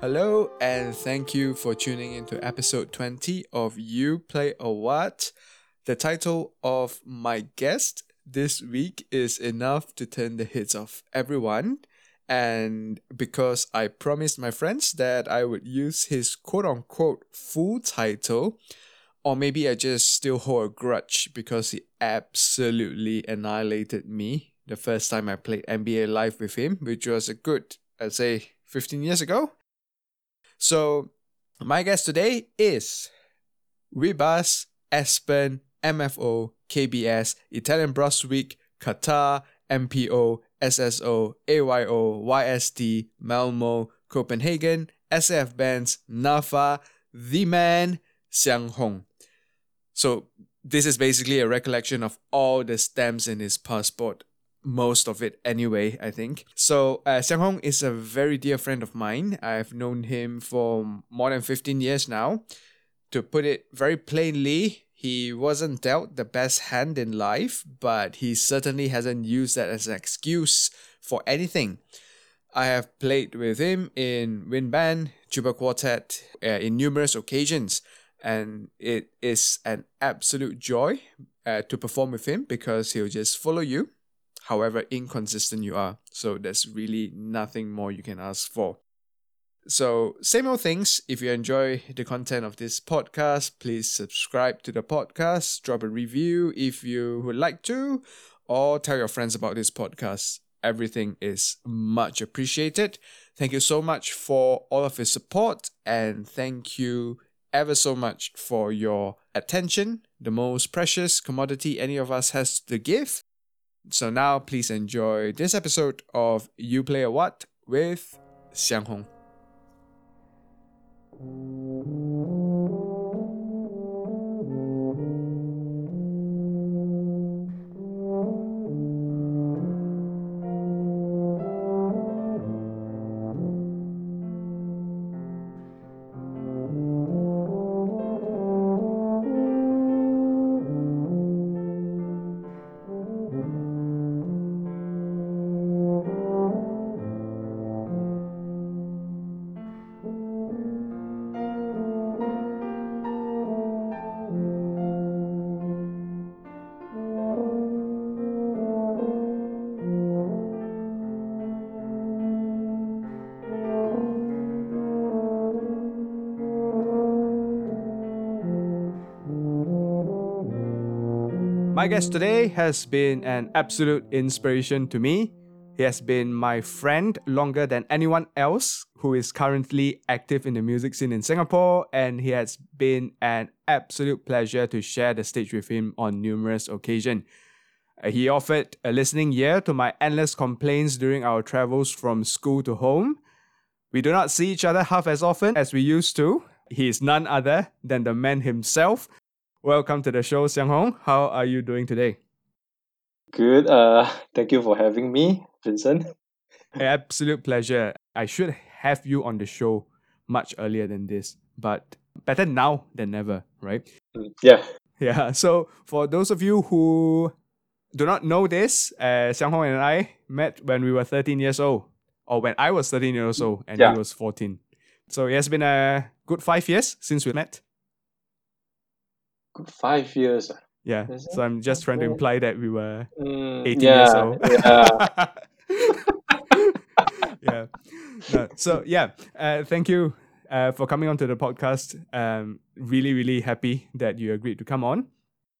Hello, and thank you for tuning into episode 20 of You Play a What. The title of my guest this week is Enough to Turn the Heads of Everyone. And because I promised my friends that I would use his quote-unquote full title, or maybe I just still hold a grudge because he absolutely annihilated me the first time I played NBA Live with him, which was a good, I'd say, 15 years ago. So my guest today is WeBus, Aspen, MFO, KBS, Italian Brass Week, Qatar, MPO, SSO, AYO, YSD, Malmo, Copenhagen, SAF Bands, NAFA, The Man, Xianghong. So this is basically a recollection of all the stamps in his passport. Most of it anyway, I think. So Xianghong is a very dear friend of mine. I've known him for more than 15 years now. To put it very plainly, he wasn't dealt the best hand in life, but he certainly hasn't used that as an excuse for anything. I have played with him in wind band, tuba quartet, in numerous occasions, and it is an absolute joy to perform with him because he'll just follow you, however inconsistent you are. So there's really nothing more you can ask for. So, same old things. If you enjoy the content of this podcast, please subscribe to the podcast, drop a review if you would like to, or tell your friends about this podcast. Everything is much appreciated. Thank you so much for all of your support, and thank you ever so much for your attention, the most precious commodity any of us has to give. So now, please enjoy this episode of You Play a What with Xianghong. My guest today has been an absolute inspiration to me. He has been my friend longer than anyone else who is currently active in the music scene in Singapore, and he has been an absolute pleasure to share the stage with him on numerous occasions. He offered a listening ear to my endless complaints during our travels from school to home. We do not see each other half as often as we used to. He is none other than the man himself. Welcome to the show, Xianghong. How are you doing today? Good. Thank you for having me, Vincent. Absolute pleasure. I should have you on the show much earlier than this, but better now than never, right? Yeah. Yeah. So for those of you who do not know this, Xianghong and I met when we were 13 years old, or when I was 13 years old and he was 14. So it has been a good 5 years since we met. 5 years. Yeah, so I'm just trying to imply that we were 18 years old. Yeah. Yeah. No, so yeah, thank you for coming onto the podcast. Really, really happy that you agreed to come on.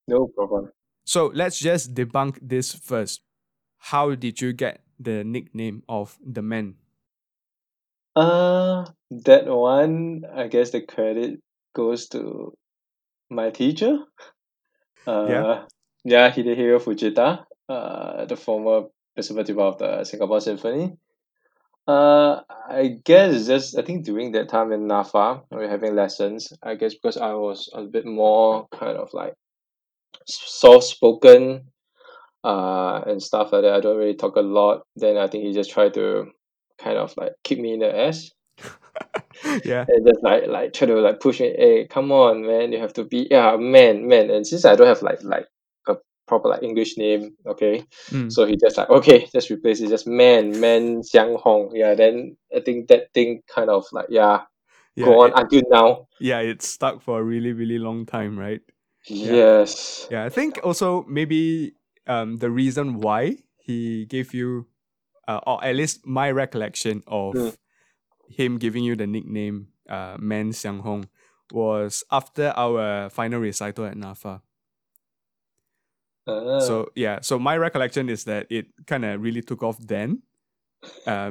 No problem. So let's just debunk this first. How did you get the nickname of The Man? That one, I guess the credit goes to my teacher, Hidehiro Fujita, the former principal of the Singapore Symphony. I guess just I think during that time in NAFA, we were having lessons. I guess because I was a bit more kind of like soft spoken, and stuff like that. I don't really talk a lot. Then I think he just tried to kind of like kick me in the ass. Yeah, and just like try to like push me. Hey, come on, man! You have to be man. And since I don't have like a proper like English name, okay, so he just like okay, just replace it, just man Xianghong. Yeah, then I think that thing kind of like go on until now. Yeah, it's stuck for a really really long time, right? Yeah. Yes. Yeah, I think also maybe the reason why he gave you, or at least my recollection of. Him giving you the nickname Man Xianghong was after our final recital at NAFA. So my recollection is that it kind of really took off then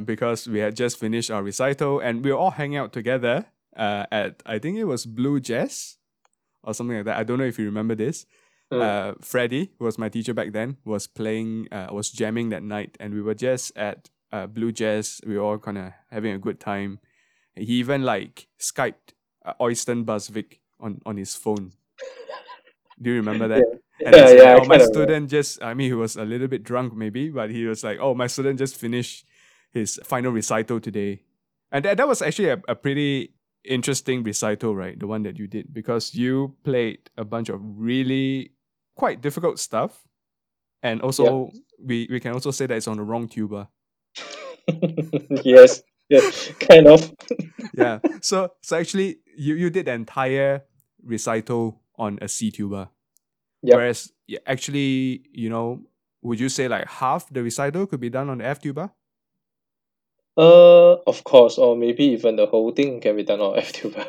because we had just finished our recital and we were all hanging out together at, I think it was Blue Jazz or something like that. I don't know if you remember this. Freddie, who was my teacher back then, was jamming that night and we were just at Blue Jazz. We were all kind of having a good time. He even like Skyped Øystein Baadsvik on his phone. Do you remember that? Yeah, and my student he was a little bit drunk maybe, but he was like, oh, my student just finished his final recital today. And that was actually a pretty interesting recital, right? The one that you did, because you played a bunch of really quite difficult stuff. And also, we can also say that it's on the wrong tuba. yes, kind of. Yeah. So actually, you did the entire recital on a C tuba. Yep. Whereas, actually, would you say like half the recital could be done on the F tuba? Of course, or maybe even the whole thing can be done on F tuba.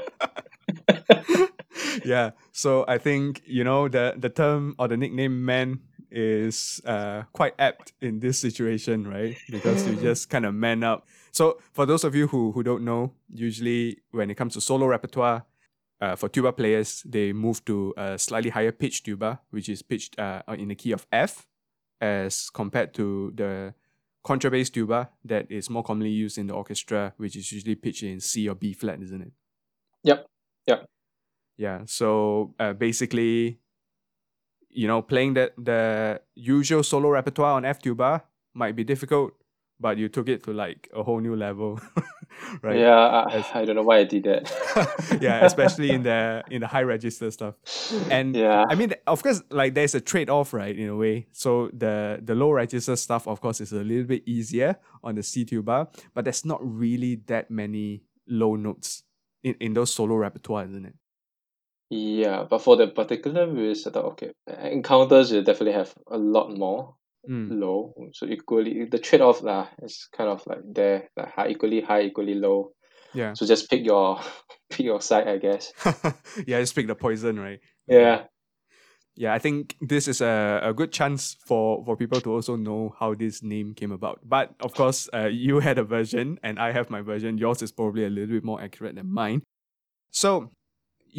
Yeah. So I think the term or the nickname "man" is quite apt in this situation, right? Because you just kind of man up. So for those of you who don't know, usually when it comes to solo repertoire, for tuba players, they move to a slightly higher pitch tuba, which is pitched in the key of F, as compared to the contrabass tuba that is more commonly used in the orchestra, which is usually pitched in C or B flat, isn't it? Yep. Yeah, so basically, playing the usual solo repertoire on F tuba might be difficult, but you took it to like a whole new level, right? Yeah, I don't know why I did that. Yeah, especially in the high register stuff. And I mean, of course, like there's a trade-off, right, in a way. So the low register stuff, of course, is a little bit easier on the C tuba, but there's not really that many low notes in those solo repertoire, isn't it? Yeah, but for the particular recital, okay, encounters you definitely have a lot more low. So equally, the trade-off is kind of like there, like equally high, equally low. Yeah. So just pick your side, I guess. Yeah, just pick the poison, right? Yeah. Yeah, I think this is a good chance for people to also know how this name came about. But of course, you had a version and I have my version. Yours is probably a little bit more accurate than mine. So,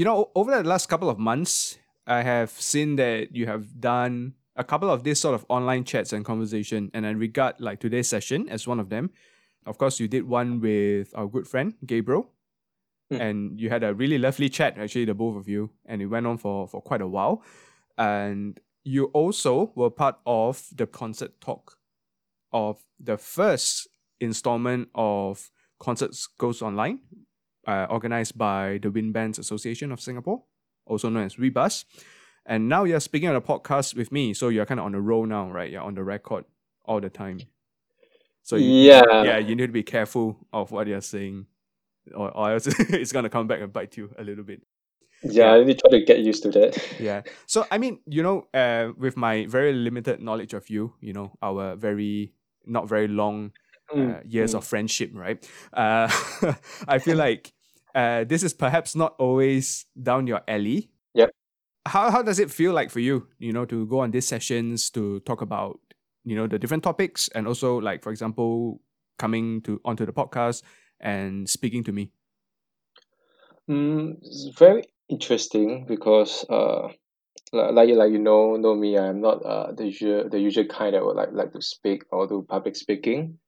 over the last couple of months, I have seen that you have done a couple of these sort of online chats and conversation, and I regard like today's session as one of them. Of course, you did one with our good friend, Gabriel, and you had a really lovely chat, actually, the both of you, and it went on for quite a while. And you also were part of the concert talk of the first installment of Concerts Goes Online, organized by the Wind Bands Association of Singapore, also known as WeBus. And now you're speaking on a podcast with me, so you're kind of on the roll now, right? You're on the record all the time. So you need to be careful of what you're saying, or else it's going to come back and bite you a little bit. Yeah, I need to try to get used to that. Yeah. So, I mean, with my very limited knowledge of you, our not very long years of friendship, right? I feel like... this is perhaps not always down your alley. Yep. How does it feel like for you, to go on these sessions to talk about, the different topics and also like, for example, coming onto the podcast and speaking to me? It's very interesting because, like you know me, I'm not the usual kind that would like to speak or do public speaking.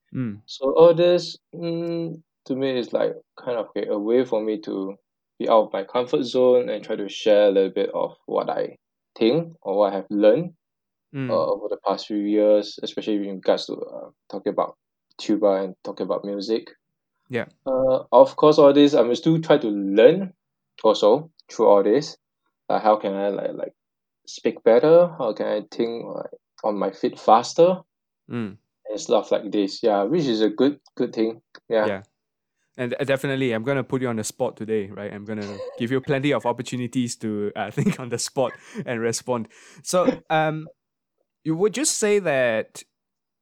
So all this, to me, is like kind of a way for me to be out of my comfort zone and try to share a little bit of what I think or what I have learned over the past few years, especially in regards to talking about tuba and talking about music. Yeah. Of course, all this, I'm still trying to learn also through all this. How can I like speak better? How can I think on my feet faster? And stuff like this. Yeah, which is a good thing. Yeah. And definitely, I'm going to put you on the spot today, right? I'm going to give you plenty of opportunities to think on the spot and respond. So you would just say that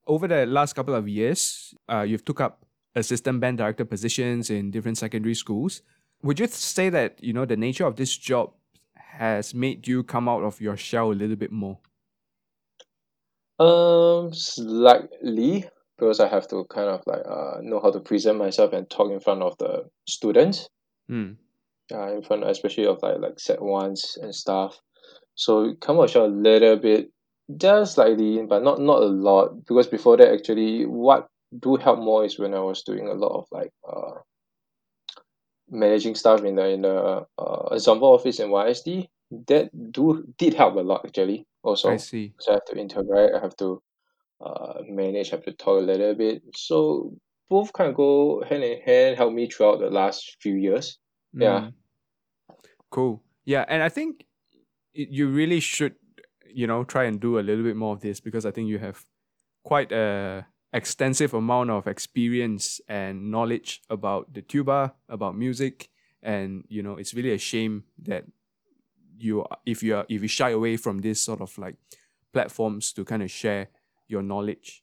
over the last couple of years, you've took up assistant band director positions in different secondary schools. Would you say that, you know, the nature of this job has made you come out of your shell a little bit more? Slightly, because I have to kind of know how to present myself and talk in front of the students, in front especially of like set ones and stuff. So come out a little bit, just slightly, but not a lot. Because before that, actually, what do help more is when I was doing a lot of managing stuff in the ensemble office in YSD. That did help a lot actually. Also, I see. So I have to interact, I have to manage, I have to talk a little bit. So both kind of go hand in hand, help me throughout the last few years. Yeah. Cool. Yeah, and I think you really should, try and do a little bit more of this, because I think you have quite a extensive amount of experience and knowledge about the tuba, about music, and it's really a shame that if you shy away from this sort of like platforms to kind of share your knowledge.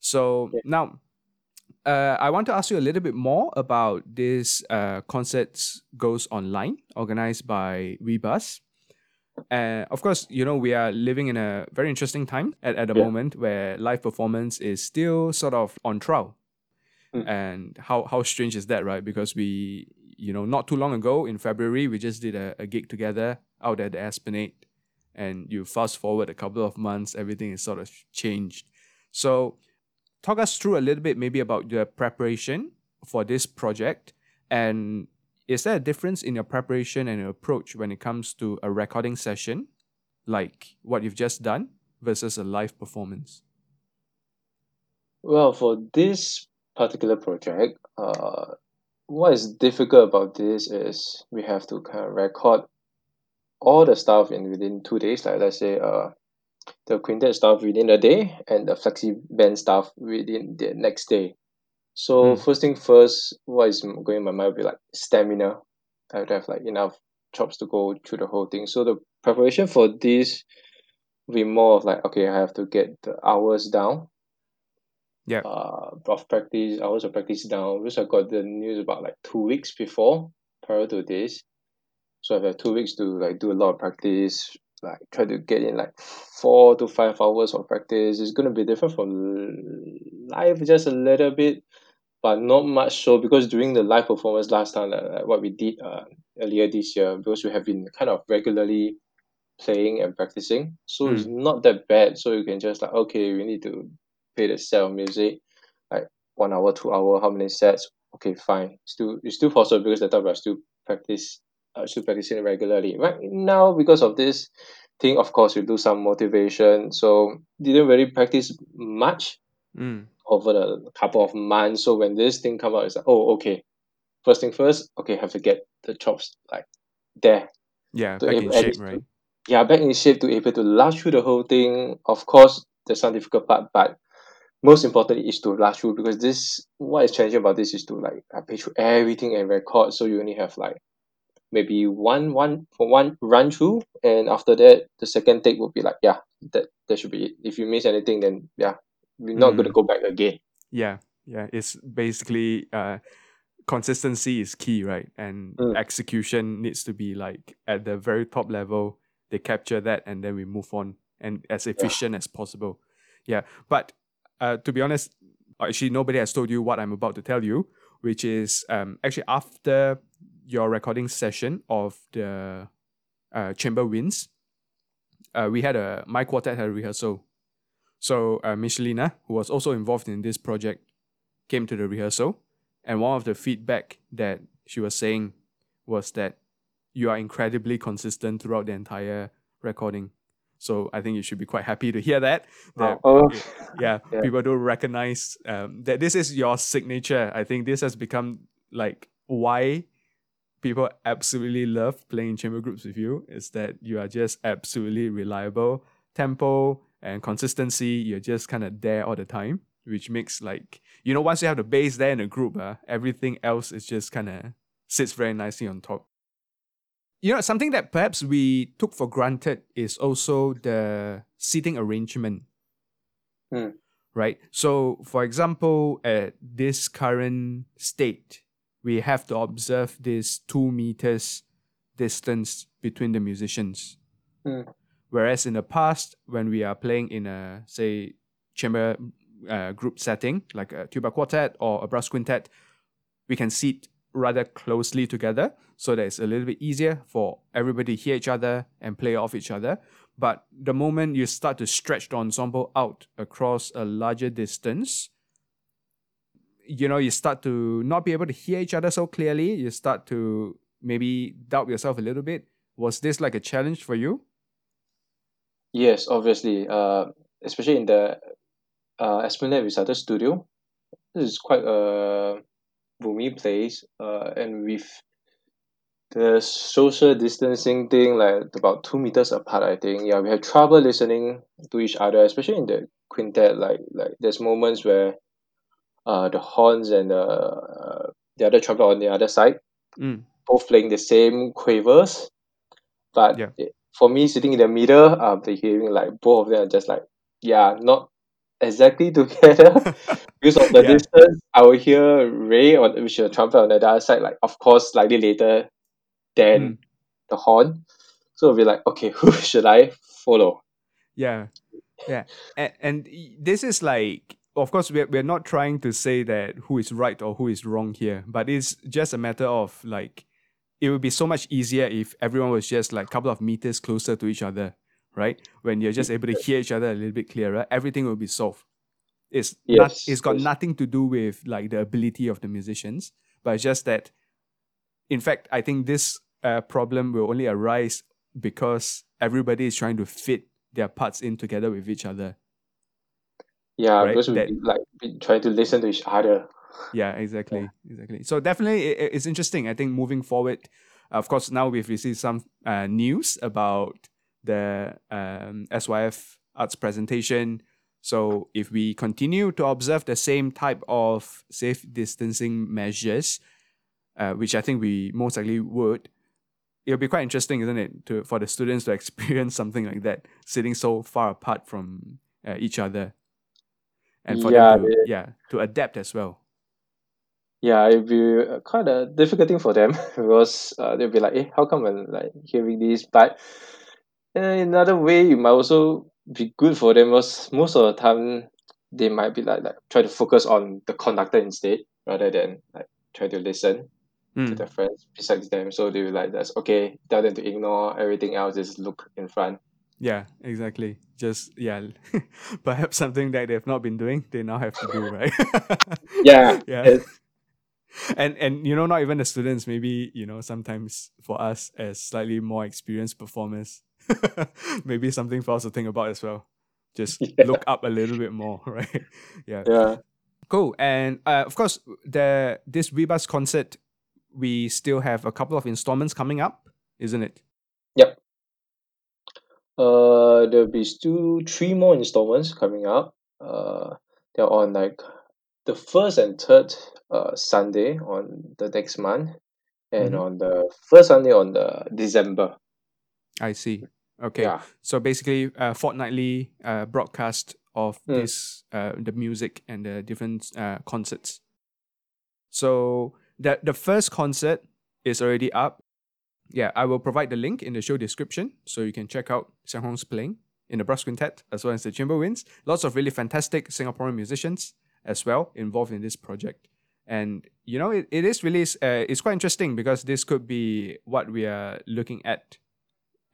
So now, I want to ask you a little bit more about this Concerts Goes Online, organized by WeBus. Of course, we are living in a very interesting time at the moment where live performance is still sort of on trial. And how strange is that, right? Because we, not too long ago in February, we just did a gig together out at the Esplanade, and you fast forward a couple of months, everything is sort of changed. So talk us through a little bit maybe about your preparation for this project, and is there a difference in your preparation and your approach when it comes to a recording session, like what you've just done, versus a live performance? Well, for this particular project, what is difficult about this is we have to kind of record all the stuff within 2 days. Like let's say the quintet stuff within a day and the flexi band stuff within the next day. So first thing first, what is going in my mind would be stamina. I would have enough chops to go through the whole thing. So the preparation for this would be more of I have to get the hours down. Yeah. Hours of practice down, which I got the news about 2 weeks before, prior to this. So I've had 2 weeks to do a lot of practice, try to get in 4 to 5 hours of practice. It's gonna be different from live just a little bit, but not much so, because during the live performance last time, what we did earlier this year, because we have been kind of regularly playing and practicing, so it's not that bad. So you can just we need to play the set of music, 1 hour, 2 hour, how many sets? Okay, fine. It's still possible, because the time I still practicing regularly. Right now, because of this thing, of course, we do some motivation. So didn't really practice much over the couple of months. So when this thing come out, it's okay. First thing first, have to get the chops there. Yeah, back in shape, right? Yeah, back in shape to be able to last through the whole thing. Of course, there's some difficult part, but most importantly is to last through, because this, what is challenging about this is to I pay through everything and record, so you only have maybe one run through, and after that the second take will be that should be it. If you miss anything, then we're not going to go back again. Yeah, it's basically consistency is key, right? And execution needs to be at the very top level. They capture that, and then we move on and as efficient as possible. Yeah, but to be honest, actually nobody has told you what I'm about to tell you, which is actually after your recording session of the Chamber Winds, we had my quartet had a rehearsal. So Michalina, who was also involved in this project, came to the rehearsal, and one of the feedback that she was saying was that you are incredibly consistent throughout the entire recording. So I think you should be quite happy to hear that. People do recognize that this is your signature. I think this has become like why people absolutely love playing chamber groups with you, is that you are just absolutely reliable. Tempo and consistency, you're just kind of there all the time, which makes like, you know, once you have the bass there in a group, everything else is just kind of sits very nicely on top. You know, something that perhaps we took for granted is also the seating arrangement, right? So, for example, at this current state, we have to observe this 2 meters distance between the musicians. Whereas in the past, when we are playing in a, say, chamber group setting, like a tuba quartet or a brass quintet, we can seat rather closely together, so that it's a little bit easier for everybody to hear each other and play off each other. But the moment you start to stretch the ensemble out across a larger distance, you know, you start to not be able to hear each other so clearly. You start to maybe doubt yourself a little bit. Was this like a challenge for you? Yes, obviously. Especially in the Esplanade Visata studio. This is quite a boomy place. And with the social distancing thing, like about 2 meters apart, I think. Yeah, we had trouble listening to each other, especially in the quintet. Like there's moments where the horns and the other trumpet on the other side, both playing the same quavers. But for me, sitting in the middle, the hearing like both of them are just like, not exactly together. Because of the distance, I will hear Ray, which is a trumpet on the other side, like, of course, slightly later than the horn. So we'll be like, okay, who should I follow? Yeah. And this is like, of course, we're not trying to say that who is right or who is wrong here, but it's just a matter of like, it would be so much easier if everyone was just like a couple of meters closer to each other, right? When you're just able to hear each other a little bit clearer, everything will be solved. It's got nothing to do with like the ability of the musicians, but it's just that, in fact, I think this problem will only arise because everybody is trying to fit their parts in together with each other. Yeah, right? Because we try to listen to each other. Yeah, exactly. So definitely, it's interesting. I think moving forward, of course, now we've received some news about the SYF Arts presentation. So if we continue to observe the same type of safe distancing measures, which I think we most likely would, it'll be quite interesting, isn't it, for the students to experience something like that, sitting so far apart from each other, and for them to adapt as well. Yeah, it'd be quite a difficult thing for them because they'll be like, how come I'm like hearing this? But in another way, it might also be good for them because most of the time they might be like try to focus on the conductor instead rather than like try to listen to their friends besides them. So they'll be like, that's okay, tell them to ignore everything else, just look in front. Yeah, exactly. Just, perhaps something that they've not been doing, they now have to do, right? Yeah. And you know, not even the students, maybe, you know, sometimes for us as slightly more experienced performers, maybe something for us to think about as well. Just look up a little bit more, right? Yeah. Cool. And of course, this WeBus concert, we still have a couple of installments coming up, isn't it? Yep. There'll be still 3 more installments coming up. They're on like the 1st and 3rd Sunday on the next month, and on the 1st Sunday on the December. I see. Okay. Yeah. So basically, fortnightly broadcast of this the music and the different concerts. So the first concert is already up. Yeah, I will provide the link in the show description so you can check out Xianghong's playing in the brass quintet as well as the chamber winds. Lots of really fantastic Singaporean musicians as well involved in this project, and you know it is really it's quite interesting because this could be what we are looking at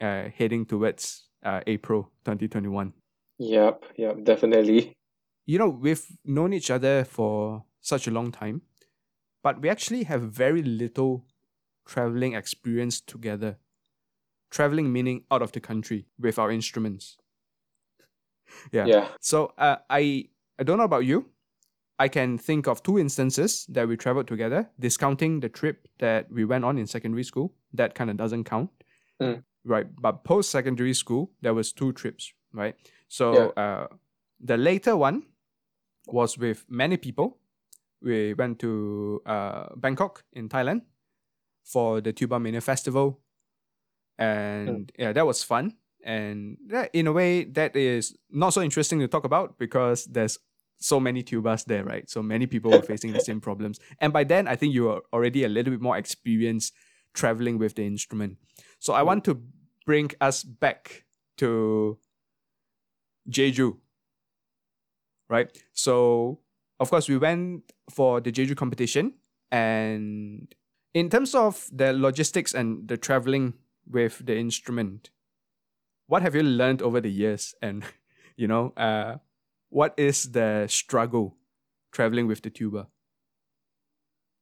heading towards April 2021. Yep, definitely. You know, we've known each other for such a long time, but we actually have very little traveling experience together. Traveling meaning out of the country with our instruments. Yeah. So I don't know about you. I can think of two instances that we traveled together, discounting the trip that we went on in secondary school. That kind of doesn't count. Mm. Right. But post-secondary school, there was two trips, right? So the later one was with many people. We went to Bangkok in Thailand for the Tuba Mini Festival. And that was fun. And that, in a way, that is not so interesting to talk about because there's so many tubas there, right? So many people were facing the same problems. And by then, I think you are already a little bit more experienced traveling with the instrument. So I want to bring us back to Jeju, right? So, of course, we went for the Jeju competition. And in terms of the logistics and the traveling with the instrument, what have you learned over the years? And, you know, what is the struggle traveling with the tuba?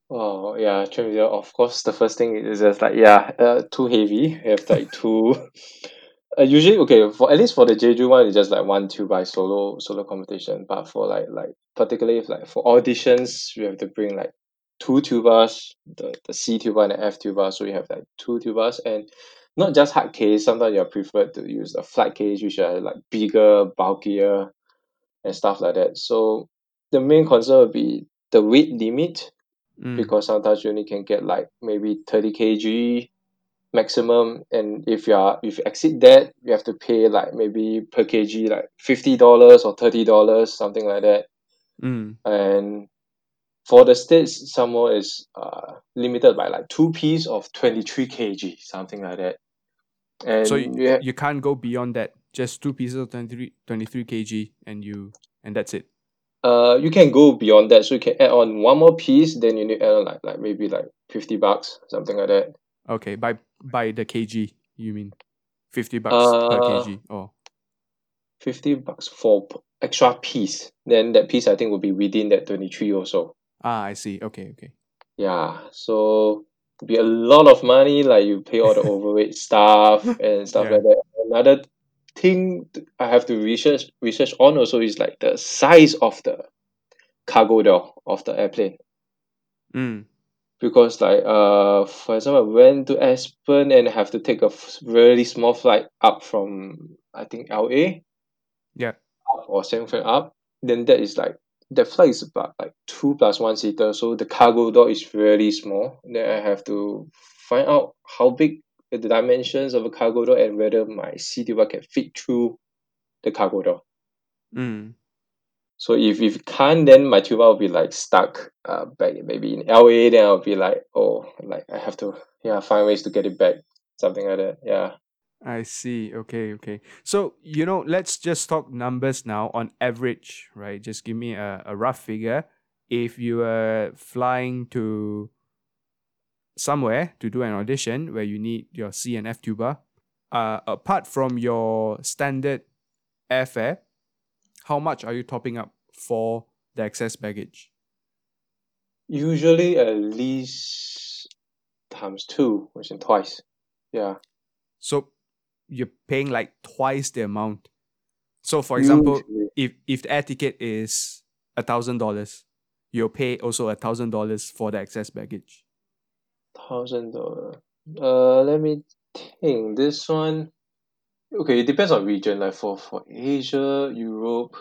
Oh, yeah. Of course, the first thing is just like, too heavy. We have like two. Usually, okay, for at least for the Jeju one, it's just like one tuba solo competition. But for like particularly if, like for auditions, we have to bring like two tubas, the C tuba and the F tuba. So we have like two tubas and not just hard case. Sometimes you're preferred to use a flat case, which are like bigger, bulkier, and stuff like that. So the main concern would be the weight limit, because sometimes you only can get like maybe 30 kg maximum, and if you exceed that, you have to pay like maybe per kg like $50 or $30, something like that. And for the States, some more is limited by like 2 pieces of 23 kg, something like that. And so you can't go beyond that. Just 2 pieces of 23 kg and that's it. You can go beyond that. So you can add on one more piece, then you need to add on like maybe like $50, something like that. Okay, by the kg, you mean $50 per kg or $50 for extra piece. Then that piece I think will be within that 23 or so. Ah, I see. Okay. Yeah. So it'll be a lot of money, like you pay all the overweight stuff and stuff like that. Another thing I have to research on also is like the size of the cargo door of the airplane. Because like for example, I went to Aspen and have to take a really small flight up from I think LA. Yeah. Or San Fran up. Then that is like the flight is about like 2+1 seater, so the cargo door is really small. Then I have to find out how big the dimensions of a cargo door and whether my C tuba can fit through the cargo door. So if it can't, then my tuba will be like stuck back maybe in LA. Then I'll be like, I have to find ways to get it back, something like that. I see. Okay. So, let's just talk numbers now on average, right? Just give me a rough figure. If you are flying to somewhere to do an audition where you need your C and F tuba, apart from your standard airfare, how much are you topping up for the excess baggage? Usually at least ×2, which is twice. Yeah. So you're paying like twice the amount. So for example, if the air ticket is $1,000, you'll pay also $1,000 for the excess baggage. $1,000. Let me think. This one, okay, it depends on region. Like for Asia, Europe,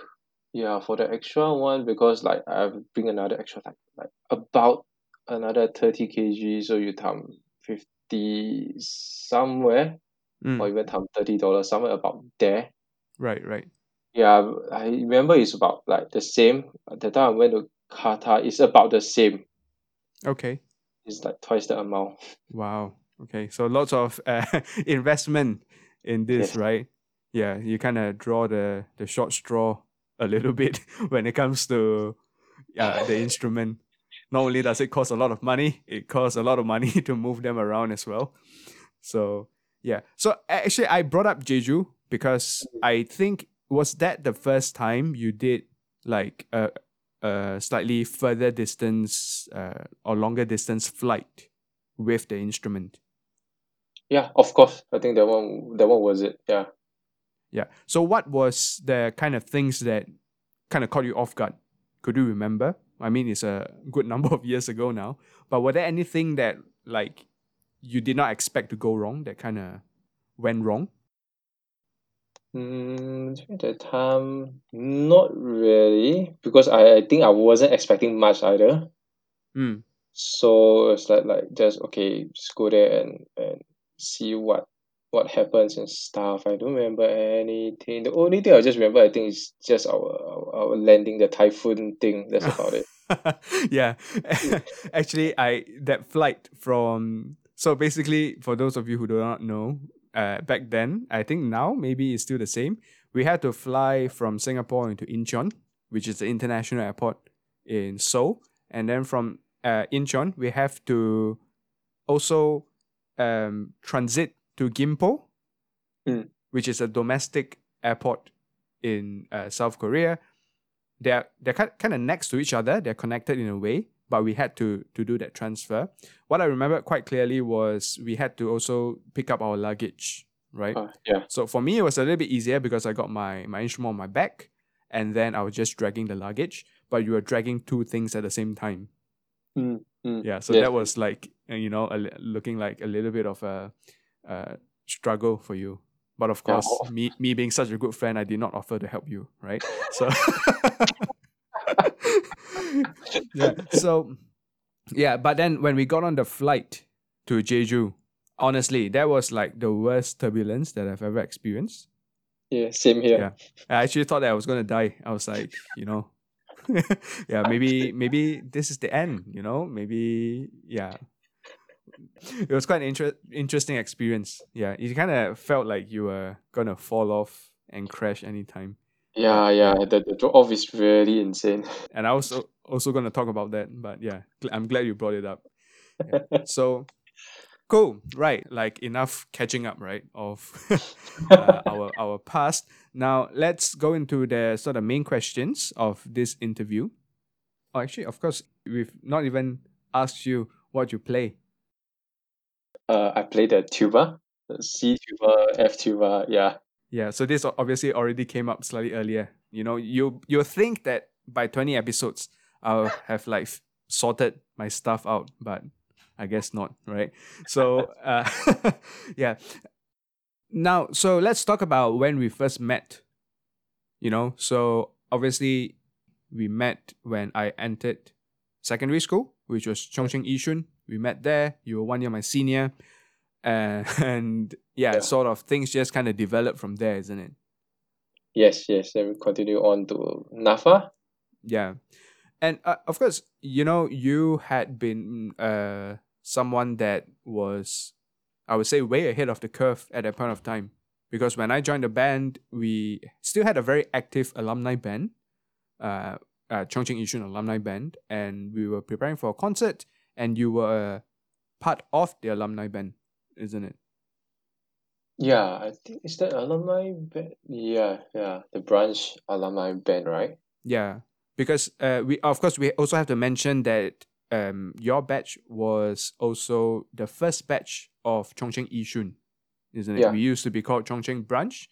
for the extra one, because like I bring another extra like about another 30 kg, so you times 50 somewhere. Or even $30, somewhere about there. Right. Yeah, I remember it's about like the same. At the time I went to Qatar, it's about the same. Okay. It's like twice the amount. Wow. Okay. So lots of investment in this, right? Yeah. You kind of draw the short straw a little bit when it comes to the instrument. Not only does it cost a lot of money, it costs a lot of money to move them around as well. So... yeah. So actually, I brought up Jeju because I think, was that the first time you did like slightly further distance or longer distance flight with the instrument. Yeah, of course. I think that one was it. Yeah. Yeah. So what was the kind of things that kind of caught you off guard? Could you remember? I mean, it's a good number of years ago now. But were there anything that like you did not expect to go wrong that kind of went wrong? During that time, not really, because I think I wasn't expecting much either. So it's like just okay, just go there and see what happens and stuff. I don't remember anything. The only thing I just remember, I think, is just our landing, the typhoon thing. That's about it. Yeah, actually, that flight from so basically for those of you who do not know. Back then, I think now maybe it's still the same. We had to fly from Singapore into Incheon, which is the international airport in Seoul. And then from Incheon, we have to also transit to Gimpo, which is a domestic airport in South Korea. They're kind of next to each other. They're connected in a way, but we had to do that transfer. What I remember quite clearly was we had to also pick up our luggage, right? Yeah. So for me, it was a little bit easier because I got my instrument on my back and then I was just dragging the luggage, but you were dragging two things at the same time. Yeah, so that was like, you know, looking like a little bit of a struggle for you. But of course, me being such a good friend, I did not offer to help you, right? So... Yeah. So, yeah, but then when we got on the flight to Jeju, honestly, that was like the worst turbulence that I've ever experienced. Yeah, same here. Yeah. I actually thought that I was going to die. I was like, you know, yeah, maybe this is the end, you know, maybe, yeah. It was quite an interesting experience. Yeah, it kind of felt like you were going to fall off and crash anytime. Yeah, yeah, the drop-off is really insane. And I was also going to talk about that, but yeah, I'm glad you brought it up. Yeah. So, cool, right, like enough catching up, right, of our past. Now, let's go into the sort of main questions of this interview. Oh, actually, of course, we've not even asked you what you play. I play the tuba, the C tuba, F tuba, yeah. Yeah, so this obviously already came up slightly earlier. You know, you'll think that by 20 episodes, I'll have like sorted my stuff out, but I guess not, right? So, yeah. Now, so let's talk about when we first met, you know. So obviously, we met when I entered secondary school, which was Chongqing Yishun. We met there. You were 1 year my senior. And yeah, sort of things just kind of developed from there, isn't it? Yes. Then we continue on to NAFA. Yeah. And of course, you know, you had been someone that was, I would say, way ahead of the curve at that point of time. Because when I joined the band, we still had a very active alumni band, Chongqing Yishun alumni band. And we were preparing for a concert and you were part of the alumni band, isn't it? Yeah, I think it's that alumni band. Yeah, the branch alumni band, right? Yeah, because we of course we also have to mention that your batch was also the first batch of Chongqing Yishun, isn't it? Yeah. We used to be called Chongqing Branch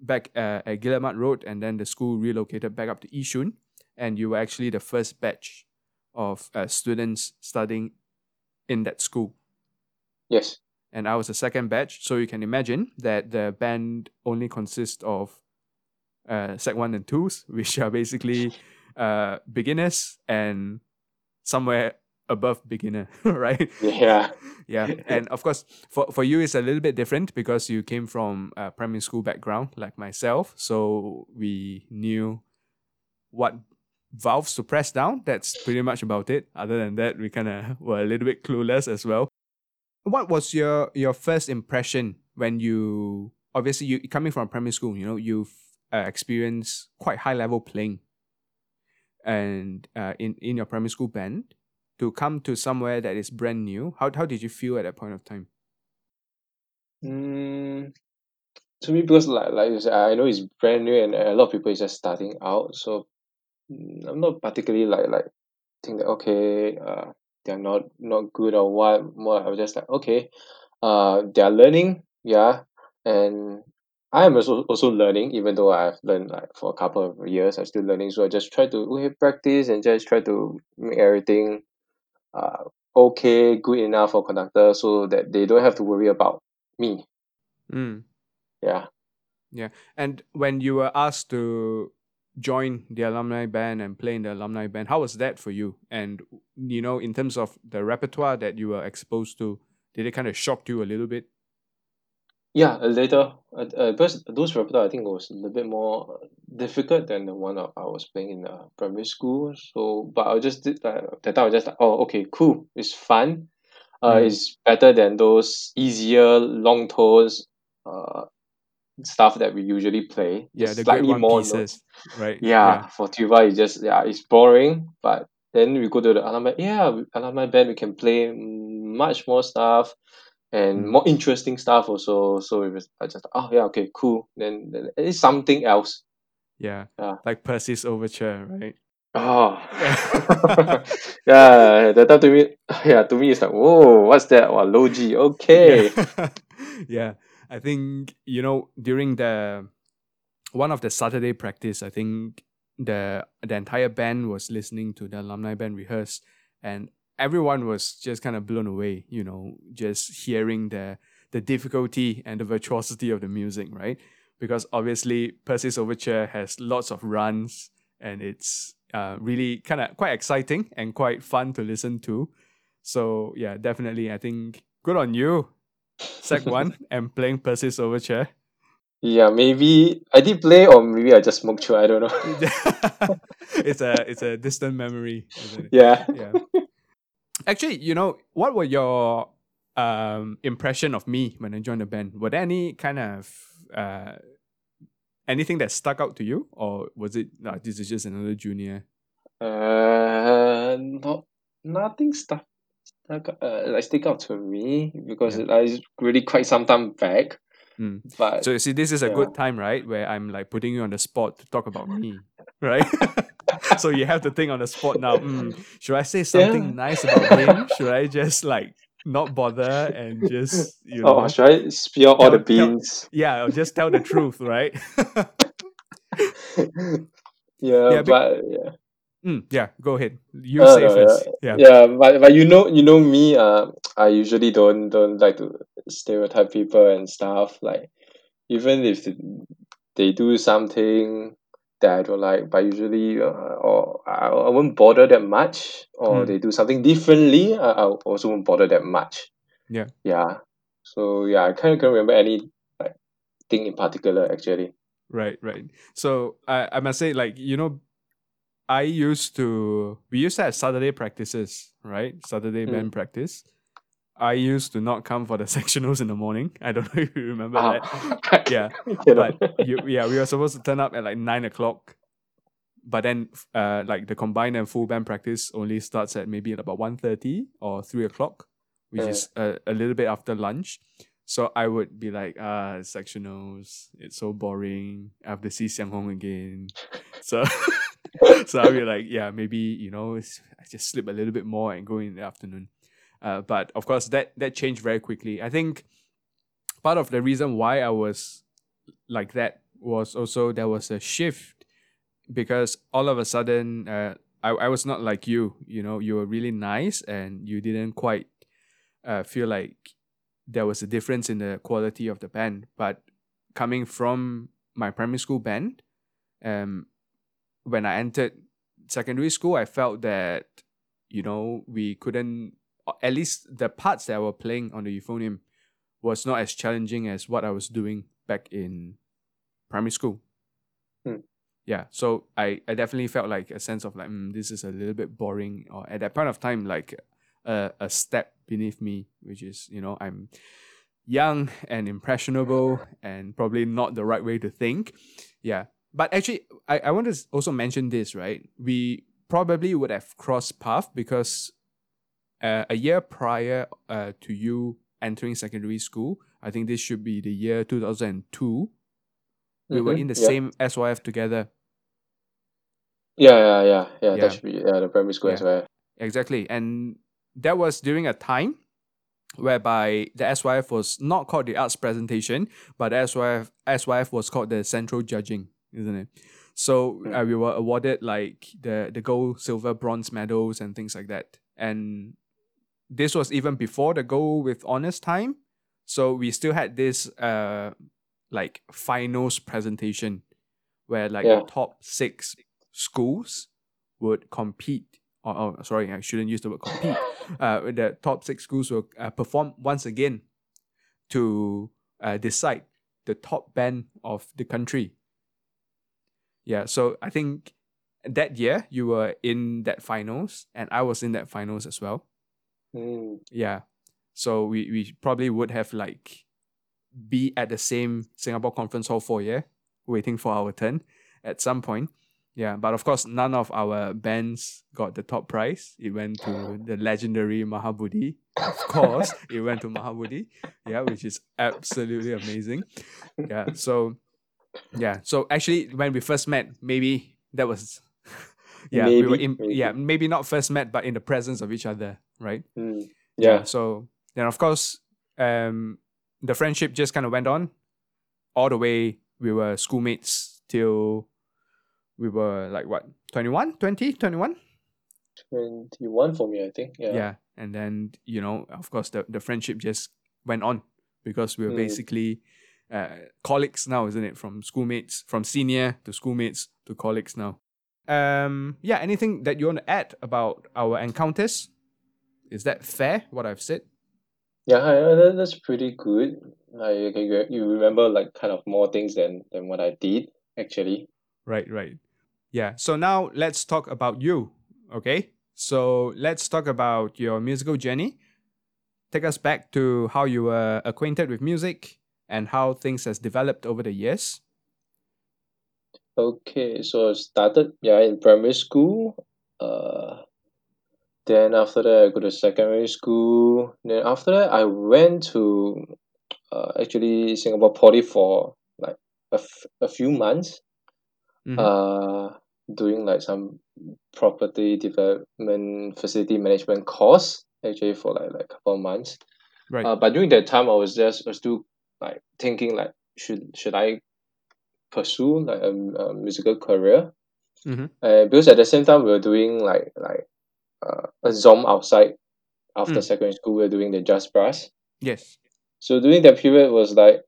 back at Guillemard Road, and then the school relocated back up to Yishun, and you were actually the first batch of students studying in that school. Yes. And I was the second batch, so you can imagine that the band only consists of Sec 1 and 2s, which are basically beginners and somewhere above beginner, right? Yeah. Yeah, and of course, for you, it's a little bit different because you came from a primary school background like myself, so we knew what valves to press down. That's pretty much about it. Other than that, we kind of were a little bit clueless as well. What was your first impression when you, obviously you coming from primary school, you know, you've experienced quite high level playing and in your primary school band to come to somewhere that is brand new? How did you feel at that point of time? To me, because like I know it's brand new and a lot of people is just starting out. So I'm not particularly like think that okay, they're not good or what. More, I was just like okay, they're learning, yeah, and I am also learning, even though I've learned like for a couple of years, I'm still learning. So I just try to practice and just try to make everything okay, good enough for conductor so that they don't have to worry about me. Mm. Yeah. Yeah. And when you were asked to join the alumni band and play in the alumni band, how was that for you? And, you know, in terms of the repertoire that you were exposed to, did it kind of shock you a little bit? Yeah, later. Because those repertoire, I think, was a little bit more difficult than the one I was playing in primary school. So, but I just did that time. I was just like, oh, okay, cool. It's fun. It's better than those easier long tones stuff that we usually play. Yeah, the slightly more pieces, right? Yeah, for tuba, it's just it's boring. But then we go to the alumni band. We can play much more stuff. And more interesting stuff also. So it was just, okay, cool. Then it's something else. Yeah. Like Persis Overture, right? Oh. Yeah, that time to me it's like, whoa, what's that? Wow, low G, okay. Yeah. Yeah, I think, you know, during one of the Saturday practice, I think the entire band was listening to the alumni band rehearse, and everyone was just kind of blown away, you know, just hearing the difficulty and the virtuosity of the music, right? Because obviously Persis Overture has lots of runs and it's really kind of quite exciting and quite fun to listen to. So yeah, definitely, I think good on you, Sec 1, and playing Persis Overture. Yeah, maybe I did play, or maybe I just smoked through, I don't know. It's a distant memory, isn't it? Yeah. Actually, you know, what were your impression of me when I joined the band? Were there any kind of anything that stuck out to you, or was it this is just another junior? Nothing stick out to me because it's really quite some time back. Mm. But so you see, this is a good time, right, where I'm like putting you on the spot to talk about me, right? So you have to think on the spot now. Should I say something nice about him? Should I just like not bother and just, you know? Oh, should I spill all the beans? I'll just tell the truth, right? Go ahead. You say first. But you know me. I usually don't like to stereotype people and stuff. Like even if they do something that I don't like, but usually or I won't bother that much, or they do something differently, I also won't bother that much. Yeah. So I can't remember any thing in particular actually. Right. So I must say, like, you know, we used to have Saturday practices, right? Saturday band practice. I used to not come for the sectionals in the morning. I don't know if you remember that. Yeah. But we were supposed to turn up at like 9 o'clock. But then the combined and full band practice only starts at maybe at about 1:30 or 3 o'clock, which is a little bit after lunch. So I would be like, sectionals, it's so boring. I have to see Xianghong again. So I'll be like, maybe, you know, I just sleep a little bit more and go in the afternoon. But of course, that changed very quickly. I think part of the reason why I was like that was also there was a shift, because all of a sudden, I was not like you. You know, you were really nice and you didn't quite feel like there was a difference in the quality of the band. But coming from my primary school band, when I entered secondary school, I felt that, you know, we couldn't, at least the parts that I were playing on the euphonium was not as challenging as what I was doing back in primary school. Yeah, so I definitely felt like a sense of like, this is a little bit boring, or at that point of time, like a step beneath me, which is, you know, I'm young and impressionable and probably not the right way to think. Yeah. But actually, I want to also mention this, right? We probably would have crossed paths because a year prior to you entering secondary school, I think this should be the year 2002, we were in the same SYF together. Yeah. That should be the primary school as well. Exactly. And that was during a time whereby the SYF was not called the arts presentation, but the SYF was called the central judging, isn't it? So we were awarded like the gold, silver, bronze medals and things like that. And this was even before the gold with honors time. So we still had this like finals presentation where like the top 6 schools would compete. Oh, sorry, I shouldn't use the word compete. The top 6 schools will perform once again to decide the top band of the country. Yeah, so I think that year you were in that finals and I was in that finals as well. Mm. Yeah, so we probably would have like be at the same Singapore Conference Hall foyer waiting for our turn at some point. Yeah, but of course, none of our bands got the top prize. It went to the legendary Mahabodhi. Of course, it went to Mahabodhi. Yeah, which is absolutely amazing. Yeah, so actually, when we first met, maybe that was, we were maybe not first met, but in the presence of each other, right? Mm, yeah. So then, of course, the friendship just kind of went on. All the way, we were schoolmates till... We were like, what, 21? 21 for me, I think. Yeah. And then, you know, of course, the friendship just went on because we were basically colleagues now, isn't it? From schoolmates, from senior to schoolmates to colleagues now. Anything that you want to add about our encounters? Is that fair, what I've said? Yeah, that's pretty good. Like, you remember, like, kind of more things than what I did, actually. Right. Yeah. So now let's talk about you. Okay. So let's talk about your musical journey. Take us back to how you were acquainted with music and how things has developed over the years. Okay. So I started in primary school. Then after that, I go to secondary school. Then after that, I went to Singapore Poly for like a few months. Mm-hmm. Doing like some property development facility management course actually for like a couple of months, right? But during that time, I was still like thinking like should I pursue like a musical career? Mm-hmm. Because at the same time we were doing like a Zom outside after secondary school. We were doing the Just Brass. Yes. So during that period was like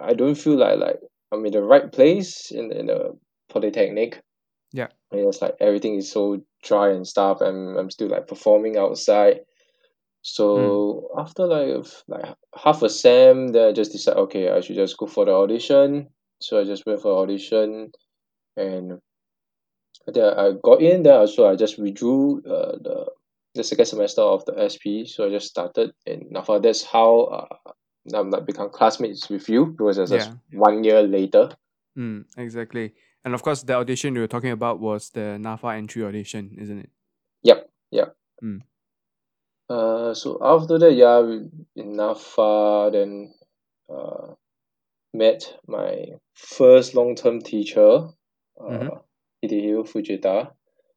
I don't feel like I'm in the right place in the polytechnic. Yeah. And it's like everything is so dry and stuff, and I'm still like performing outside. So after like half a sem, then I just decided, okay, I should just go for the audition. So I just went for audition, and then I got in there. So I just withdrew the second semester of the SP. So I just started in NAFA. That's how... I'm like become classmates with you because it's just 1 year later. Exactly. And of course, the audition you were talking about was the NAFA entry audition, isn't it? Yep. Mm. So after that, in NAFA, then met my first long-term teacher, Hidehiro Fujita.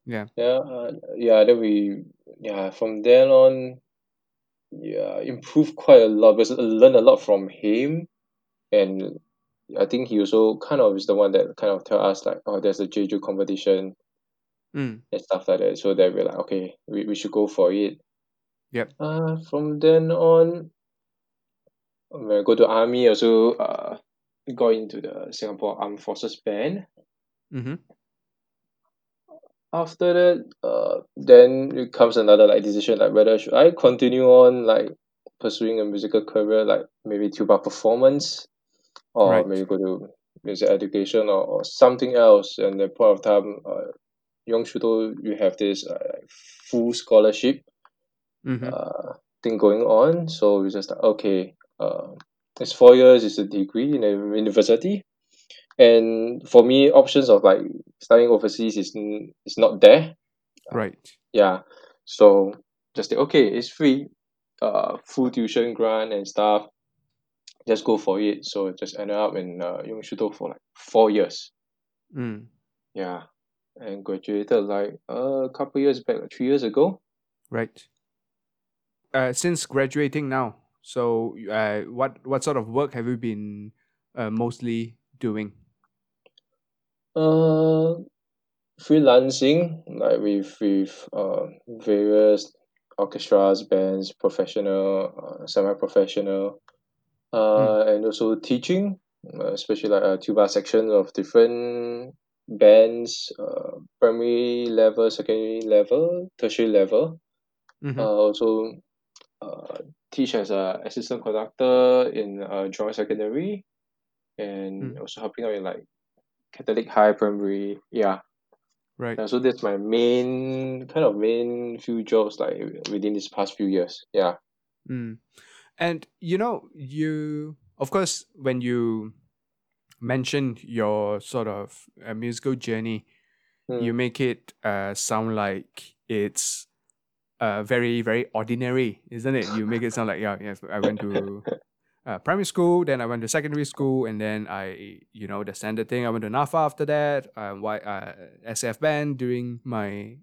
Then we, from then on, improved quite a lot because I learned a lot from him, and I think he also kind of is the one that kind of tell us like, oh, there's a Jeju competition and stuff like that. So that we're like, okay, we should go for it. Yep. From then on, when I go to army, also got into the Singapore Armed Forces Band. Mm-hmm. After that, then it comes another like decision like whether should I continue on like pursuing a musical career, like maybe tuba performance, or maybe go to music education or something else. And at the point of time, Yong Siew Toh, you have this full scholarship thing going on. So we just it's 4 years, it's a degree in a university. And for me, options of like studying overseas is not there. Right. So just think, okay, it's free, full tuition grant and stuff. Just go for it. So just ended up in Yong Siew Toh for like 4 years. Mm. Yeah. and graduated like a couple years back, 3 years ago. Right. Since graduating now, so what sort of work have you been mostly doing? Freelancing, like with various orchestras, bands, professional, semi-professional, and also teaching, especially like tuba sections of different bands, primary level, secondary level, tertiary level. Mm-hmm. Also teach as an assistant conductor in joint secondary, and also helping out in like Catholic high primary. Yeah. Right. So that's my main few jobs like within these past few years. Yeah. Mm. And you of course, when you mentioned your sort of musical journey, you make it sound like it's very, very ordinary, isn't it? You make it sound like, I went to primary school, then I went to secondary school, and then I, the standard thing, I went to NAFA after that, SF band during my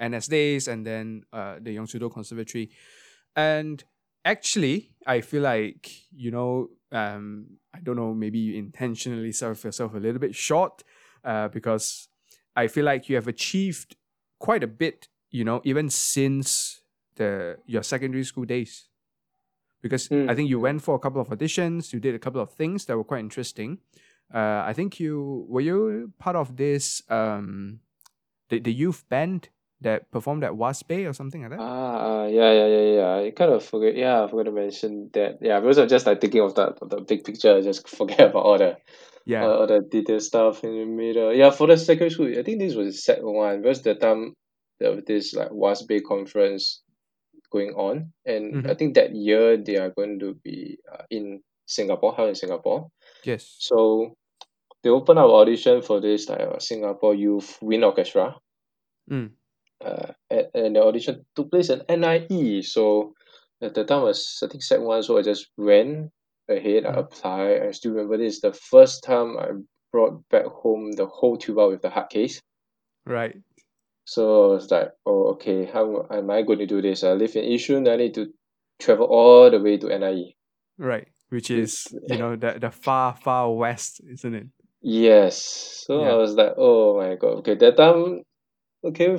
NS days, and then the Yong Siew Toh Conservatory. And actually, I feel like, I don't know, maybe you intentionally self yourself a little bit short, because I feel like you have achieved quite a bit, even since your secondary school days. Because I think you went for a couple of auditions, you did a couple of things that were quite interesting. I think were you part of this the youth band that performed at Wasbay or something like that? I kind of forgot. Yeah, I forgot to mention that. Yeah, because I'm just like thinking of the big picture. I just forget about all the all the detailed stuff in the middle. Yeah, for the secondary school, I think this was set one because the time there was this like Wasbay conference going on, and I think that year they are going to be held in Singapore. Yes. So they opened up audition for this like Singapore Youth Wind Orchestra, and the audition took place at NIE. So at the time was I think set one, so I just went ahead, I applied. I still remember this the first time I brought back home the whole tuba with the hard case. Right. So I was like, oh, okay, how am I going to do this? I live in Yishun, I need to travel all the way to NIE. Right, which is, the far, far west, isn't it? Yes. So I was like, oh my God. Okay, that time,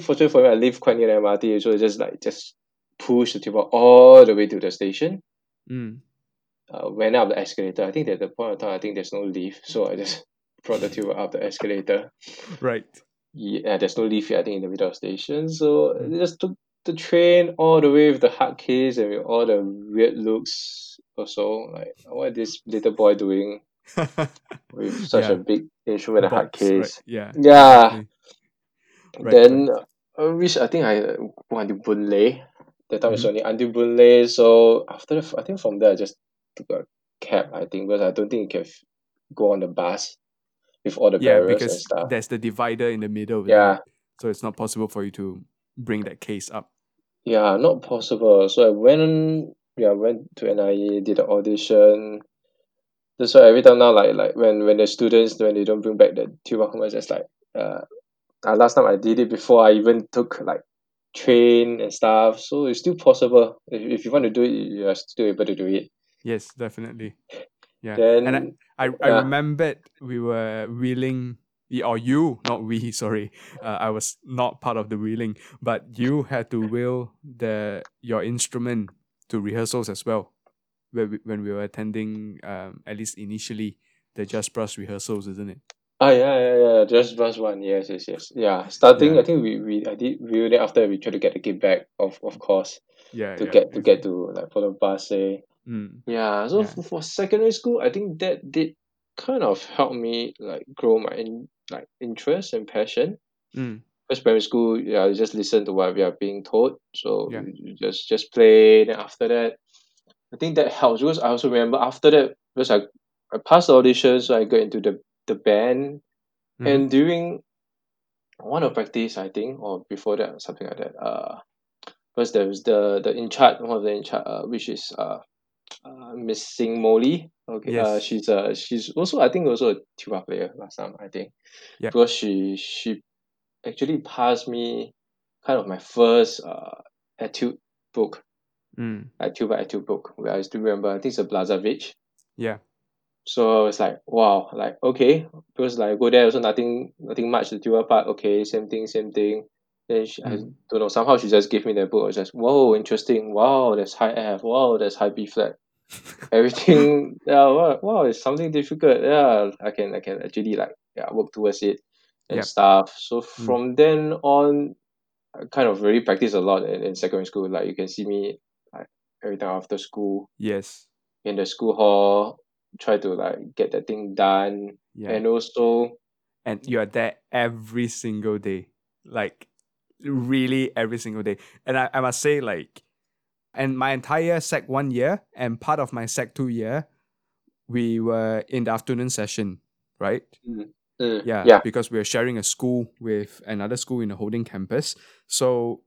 fortunately for me, I live quite near the MRT, so I just push the tuba all the way to the station. Went up the escalator. I think at the point of time, I think there's no lift, so I just brought the tuba up the escalator. Right. Yeah, there's no lift, I think, in the middle of the station. So I just took the train all the way with the hard case and with all the weird looks also. Like, what is this little boy doing with such a big instrument and a hard case? Right. Yeah. Yeah. Exactly. Right. Then I reached, I think I went to Bunle. That time it's only until Bunle. So after I think from there, I just took a cab, I think, because I don't think you can go on the bus. With all the barriers and stuff. Yeah, because there's the divider in the middle. Yeah. So it's not possible for you to bring that case up. Yeah, not possible. So I went to NIE, did the audition. That's why every time now, like when the students, when they don't bring back the tuba home, it's just like, last time I did it before I even took like train and stuff. So it's still possible. If you want to do it, you are still able to do it. Yes, definitely. Yeah. Then, and I remembered we were wheeling, or you, not we, sorry. I was not part of the wheeling, but you had to wheel your instrument to rehearsals as well. When we were attending, at least initially, the Just Brass rehearsals, isn't it? Just Brass one, yes. Yeah, starting, I think we did it after we tried to get the kit back, of course. Yeah. To get to like for the bus, say. Yeah, so for secondary school, I think that did kind of help me like grow my interest and passion. Because primary school, you just listen to what we are being told, so you just play. Then after that, I think that helps because I also remember after that because I passed the audition, so I got into the band, and during one of practice, I think, or before that, something like that. Because there was the in charge, one of the in charge, which is Miss Sing Molly. Okay. Yes. She's also I think a tuba player last time, I think. Yeah. Because she actually passed me kind of my first etude book, etude by etude book, where I still remember, I think it's a Blazavich. Yeah. So it's like, wow, like, okay. Because like, go there, also nothing much, the tuba part, okay, same thing. Then she, I don't know, somehow she just gave me that book. I was just, whoa, interesting. Wow, that's high F. Wow, that's high B flat. Everything, yeah, wow, it's something difficult. Yeah, I can actually like, yeah, work towards it and stuff. So from then on, I kind of really practice a lot in secondary school. Like you can see me like every time after school. Yes. In the school hall, try to like get that thing done. Yeah. And also, and you are there every single day, like really every single day. And I must say, like, and my entire Sec 1 year and part of my Sec 2 year, we were in the afternoon session, right? Yeah, because we're sharing a school with another school in the holding campus. So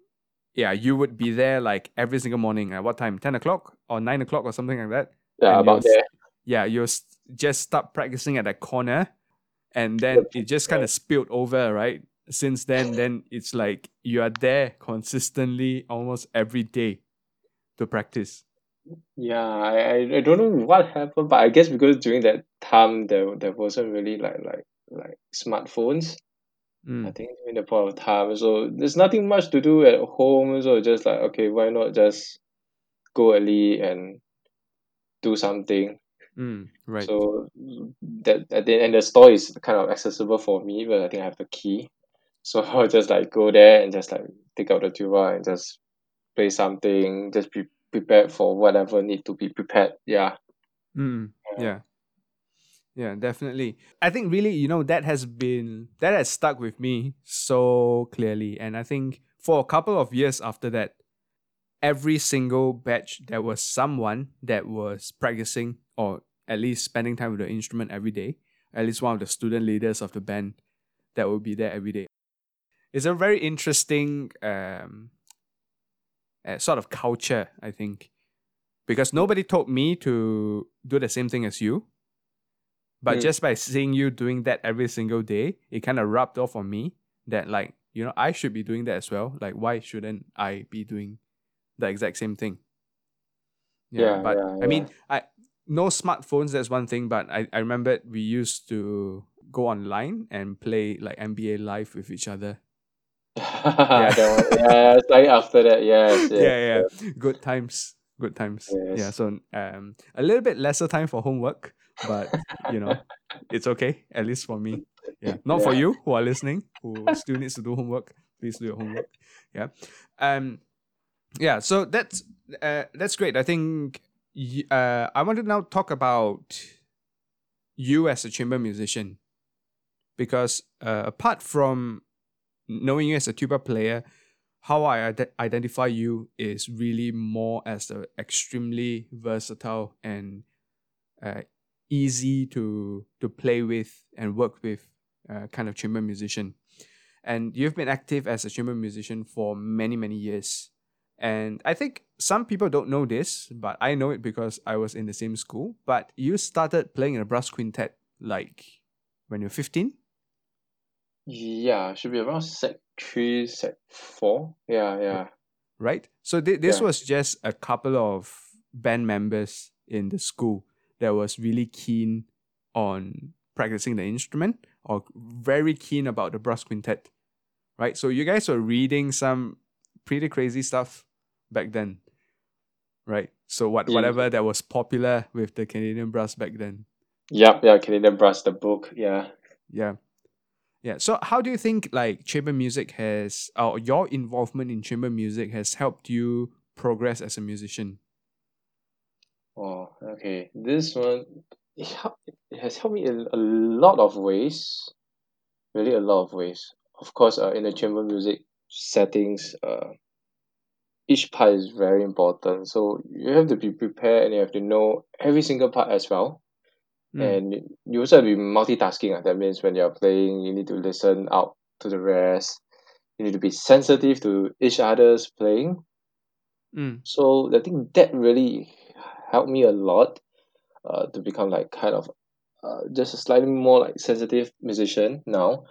yeah, you would be there like every single morning. At what time? 10 o'clock or 9 o'clock or something like that? Yeah, about there. Yeah, you'll just start practicing at that corner, and then it just kind of spilled over, right? Since then it's like you are there consistently almost every day to practice. Yeah, I don't know what happened, but I guess because during that time there wasn't really like smartphones. I think during the point of time, so there's nothing much to do at home, so just like, okay, why not just go early and do something. Right. So that at the end, the store is kind of accessible for me, but I think I have the key. So I'll just like go there and just like take out the tuba and just play something, just be prepared for whatever need to be prepared. Yeah. Yeah, definitely. I think really, you know, that has stuck with me so clearly. And I think for a couple of years after that, every single batch, there was someone that was practicing or at least spending time with the instrument every day. At least one of the student leaders of the band that would be there every day. It's a very interesting sort of culture, I think. Because nobody told me to do the same thing as you. But just by seeing you doing that every single day, it kind of rubbed off on me that, like, you know, I should be doing that as well. Like, why shouldn't I be doing the exact same thing? Yeah, I mean, no smartphones, that's one thing. But I remember we used to go online and play, like, NBA Live with each other. It's like after that, yes. Good times. Yes. Yeah, so a little bit lesser time for homework. But, you know, it's okay, at least for me. Yeah. Not for you who are listening, who still needs to do homework. Please do your homework. Yeah. So that's great. I think I want to now talk about you as a chamber musician. Because apart from knowing you as a tuba player, how I identify you is really more as an extremely versatile and easy to play with and work with kind of chamber musician. And you've been active as a chamber musician for many, many years. And I think some people don't know this, but I know it because I was in the same school. But you started playing in a brass quintet like when you were 15? Yeah, should be around Sec 3, Sec 4. Yeah. Right? So this was just a couple of band members in the school that was really keen on practicing the instrument or very keen about the brass quintet, right? So you guys were reading some pretty crazy stuff back then, right? So whatever that was popular with the Canadian Brass back then. Yeah, Canadian Brass, the book, Yeah. So how do you think like chamber music has, or your involvement in chamber music has helped you progress as a musician? Oh, okay. This one, it has helped me in a lot of ways. Really a lot of ways. Of course, in the chamber music settings, each part is very important. So you have to be prepared and you have to know every single part as well. And you also have to be multitasking. That means when you're playing, you need to listen out to the rest. You need to be sensitive to each other's playing. So I think that really helped me a lot to become like kind of just a slightly more like sensitive musician now,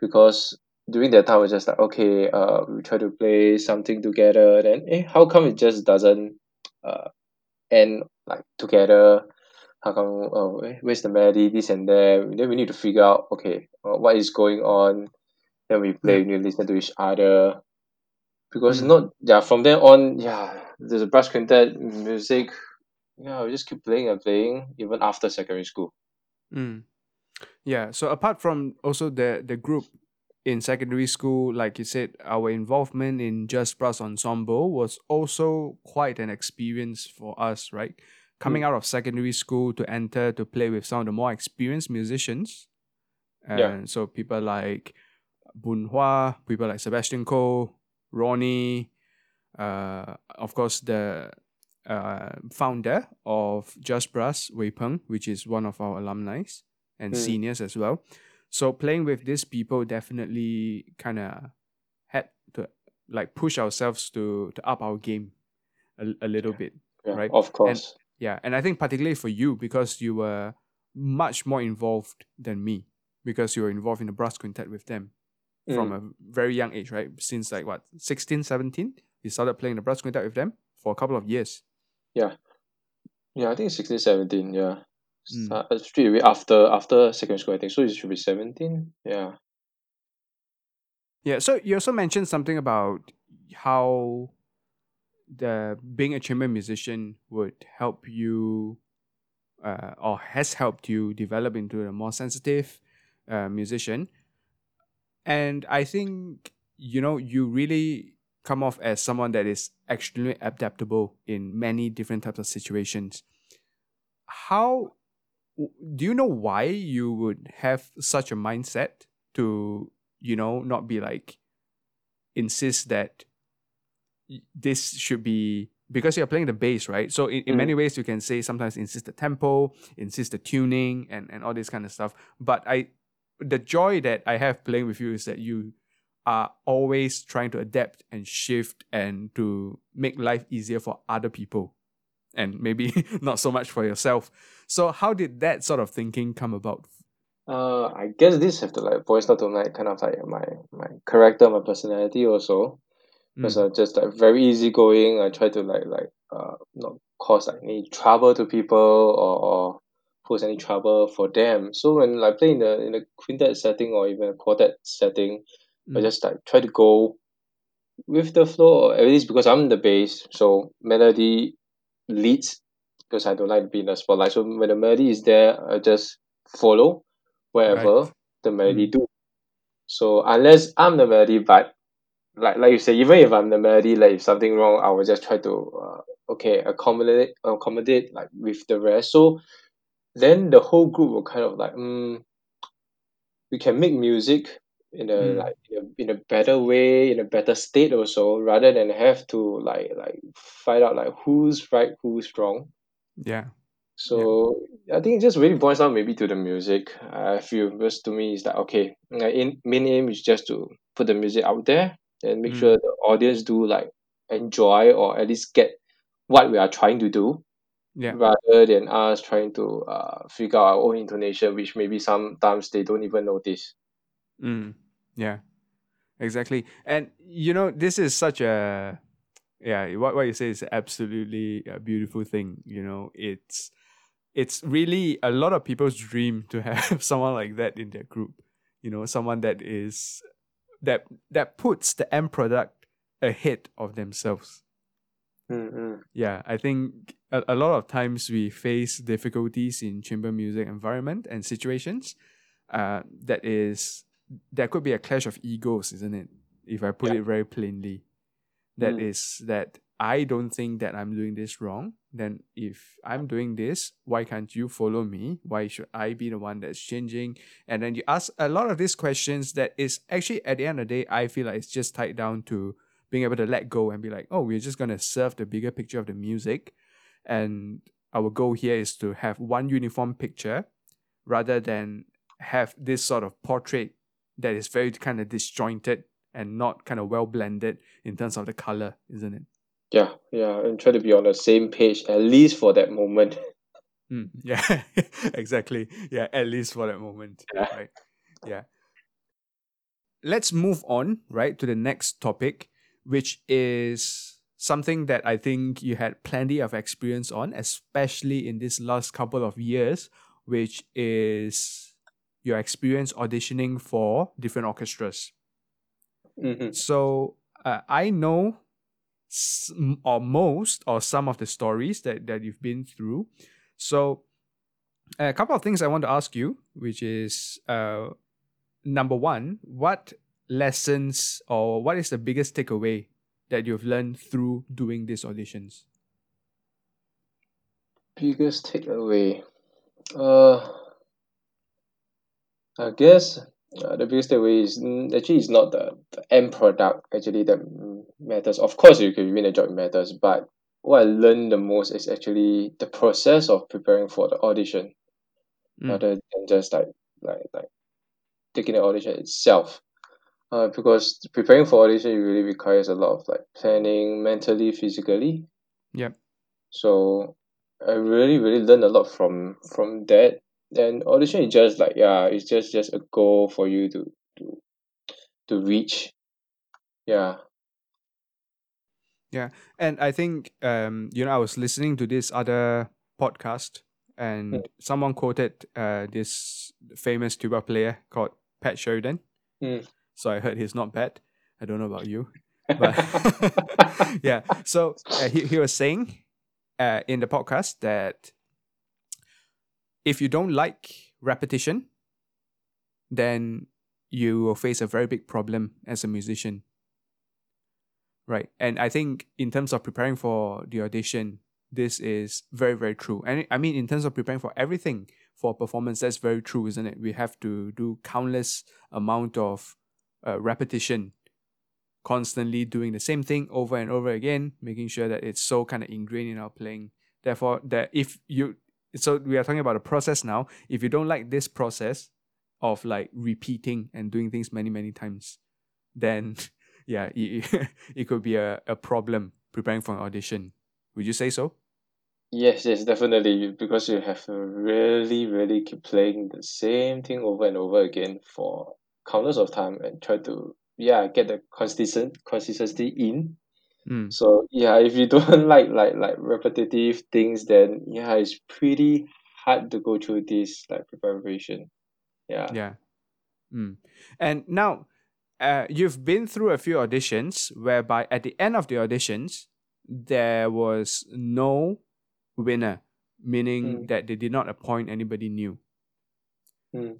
because during that time, I was just like, okay, we try to play something together. Then, how come it just doesn't end like together? How come? Where's the melody? This and that. Then we need to figure out, okay, what is going on? Then we play, we listen to each other. Because from then on, there's a brass quintet music. We just keep playing and playing, even after secondary school. Mm. Yeah. So apart from also the group in secondary school, like you said, our involvement in Just Brass Ensemble was also quite an experience for us, right? Coming out of secondary school to enter to play with some of the more experienced musicians. And so people like Boon Hua, people like Sebastian Koh, Ronnie, of course, the founder of Just Brass, Wei Peng, which is one of our alumni and seniors as well. So playing with these people definitely kind of had to like push ourselves to up our game a little bit, right? Of course. And I think particularly for you, because you were much more involved than me, because you were involved in the brass quintet with them from a very young age, right? Since like 16, 17, you started playing the brass quintet with them for a couple of years. Yeah, I think it's 16, 17, straight away after secondary school, I think. So it should be 17, Yeah, so you also mentioned something about how the being a chamber musician would help you or has helped you develop into a more sensitive musician. And I think, you really come off as someone that is extremely adaptable in many different types of situations. How do you know why you would have such a mindset to, not be like, insist that this should be, because you're playing the bass, right? So in many ways, you can say sometimes insist the tempo, insist the tuning and all this kind of stuff. But the joy that I have playing with you is that you are always trying to adapt and shift and to make life easier for other people and maybe not so much for yourself. So how did that sort of thinking come about? I guess this have to voice out to kind of my character, my personality also. Because I'm just very easygoing. I try to not cause any trouble to people or pose any trouble for them. So when I play in a quintet setting or even a quartet setting, I just try to go with the flow, or at least because I'm the bass, so melody leads, because I don't like to be in the spotlight. So when the melody is there, I just follow wherever the melody do. So unless I'm the melody, but like you say, even if I'm the melody, if something wrong, I will just try to accommodate with the rest. So then the whole group will kind of we can make music in a better way, in a better state also, rather than have to fight out who's right, who's wrong. Yeah. So I think it just really boils down maybe to the music. I feel, because to me it's main aim is just to put the music out there and make sure the audience do enjoy, or at least get what we are trying to do. Yeah. Rather than us trying to figure out our own intonation, which maybe sometimes they don't even notice. Yeah, exactly. And this is such a what you say is absolutely a beautiful thing. It's really a lot of people's dream to have someone like that in their group. Someone that is that puts the end product ahead of themselves. Yeah, I think a lot of times we face difficulties in chamber music environment and situations that could be a clash of egos, isn't it? If I put it very plainly, that is that I don't think that I'm doing this wrong. Then if I'm doing this, why can't you follow me? Why should I be the one that's changing? And then you ask a lot of these questions that is actually, at the end of the day, I feel like it's just tied down to being able to let go and be like, oh, we're just going to serve the bigger picture of the music. And our goal here is to have one uniform picture rather than have this sort of portrait that is very kind of disjointed and not kind of well blended in terms of the color, isn't it? Yeah, and try to be on the same page, at least for that moment. Yeah, exactly. Yeah, at least for that moment. Yeah. Right? Yeah. let's move on, right, to the next topic, which is something that I think you had plenty of experience on, especially in this last couple of years, which is your experience auditioning for different orchestras. Mm-hmm. So I know some of the stories that you've been through. So a couple of things I want to ask you, which is number one, what lessons or what is the biggest takeaway that you've learned through doing these auditions? Biggest takeaway? I guess the biggest takeaway is actually it's not the end product actually that matters. Of course, you can win a job, it matters, but what I learned the most is actually the process of preparing for the audition, rather than just like taking the audition itself. Because preparing for audition really requires a lot of like planning mentally, physically. Yeah. So I really learned a lot from that. And audition is just it's just a goal for you to reach. Yeah. Yeah. And I think I was listening to this other podcast and someone quoted this famous tuba player called Pat Sheridan. Mm. So I heard he's not bad. I don't know about you, but yeah. So he was saying in the podcast that if you don't like repetition, then you will face a very big problem as a musician, right? And I think in terms of preparing for the audition, this is very, very true. And I mean, in terms of preparing for everything for performance, that's very true, isn't it? We have to do countless amount of repetition, constantly doing the same thing over and over again, making sure that it's so kind of ingrained in our playing. Therefore, so we are talking about a process now. If you don't like this process of like repeating and doing things many, many times, then yeah, it could be a problem preparing for an audition. Would you say so? Yes, definitely. Because you have to really keep playing the same thing over and over again for countless of time and try to get the consistency in. So if you don't like repetitive things, then it's pretty hard to go through this like preparation. And now you've been through a few auditions whereby at the end of the auditions there was no winner, meaning that they did not appoint anybody new.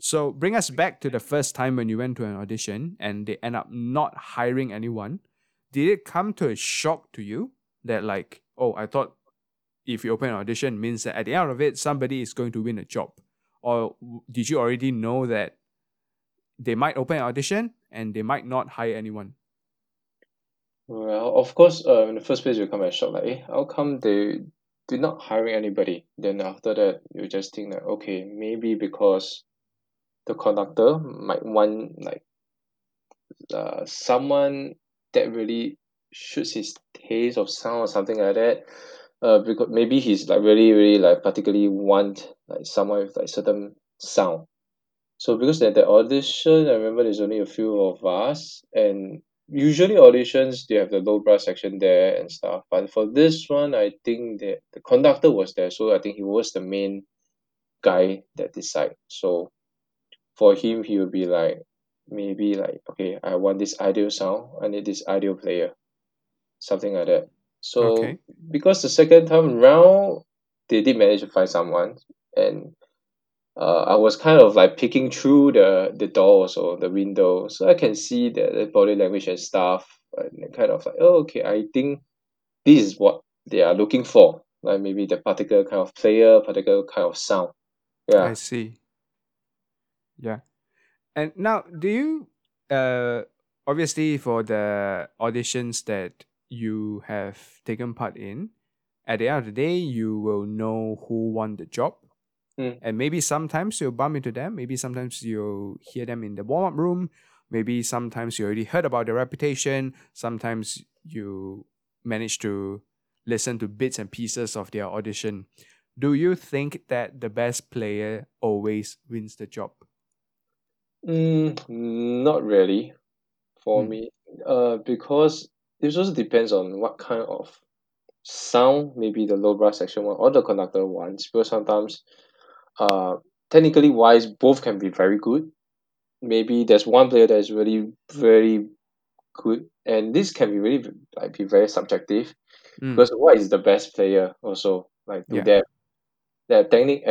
So bring us back to the first time when you went to an audition and they end up not hiring anyone. Did it come to a shock to you that like, oh, I thought if you open an audition means that at the end of it, somebody is going to win a job? Or did you already know that they might open an audition and they might not hire anyone? Well, of course, in the first place, you come as a shock. Like, how come they did not hiring anybody? Then after that, you just think that, okay, maybe because the conductor might want like someone that really suits his taste of sound or something like that. Because maybe he's like really like particularly want like someone with like certain sound. So because at the audition, I remember there's only a few of us, and usually auditions they have the low brass section there and stuff. But for this one, I think the conductor was there, so I think he was the main guy that decide. So for him, he would be like, maybe like, okay, I want this ideal sound, I need this ideal player, something like that. So because the second time round, they did manage to find someone, and I was kind of like peeking through the doors or the window, so I can see the body language and stuff, and kind of like, oh, okay, I think this is what they are looking for, like maybe the particular kind of player, particular kind of sound. Yeah, I see. Yeah. And now, do you, obviously for the auditions that you have taken part in, at the end of the day, you will know who won the job. And maybe sometimes you'll bump into them. Maybe sometimes you'll hear them in the warm-up room. Maybe sometimes you already heard about their reputation. Sometimes you manage to listen to bits and pieces of their audition. Do you think that the best player always wins the job? Not really. for me, because it just depends on what kind of sound maybe the low brass section one or the conductor wants, because sometimes technically wise both can be very good. Maybe there's one player that is really very good, and this can be really like be very subjective, because what is the best player also, like to them, their technique,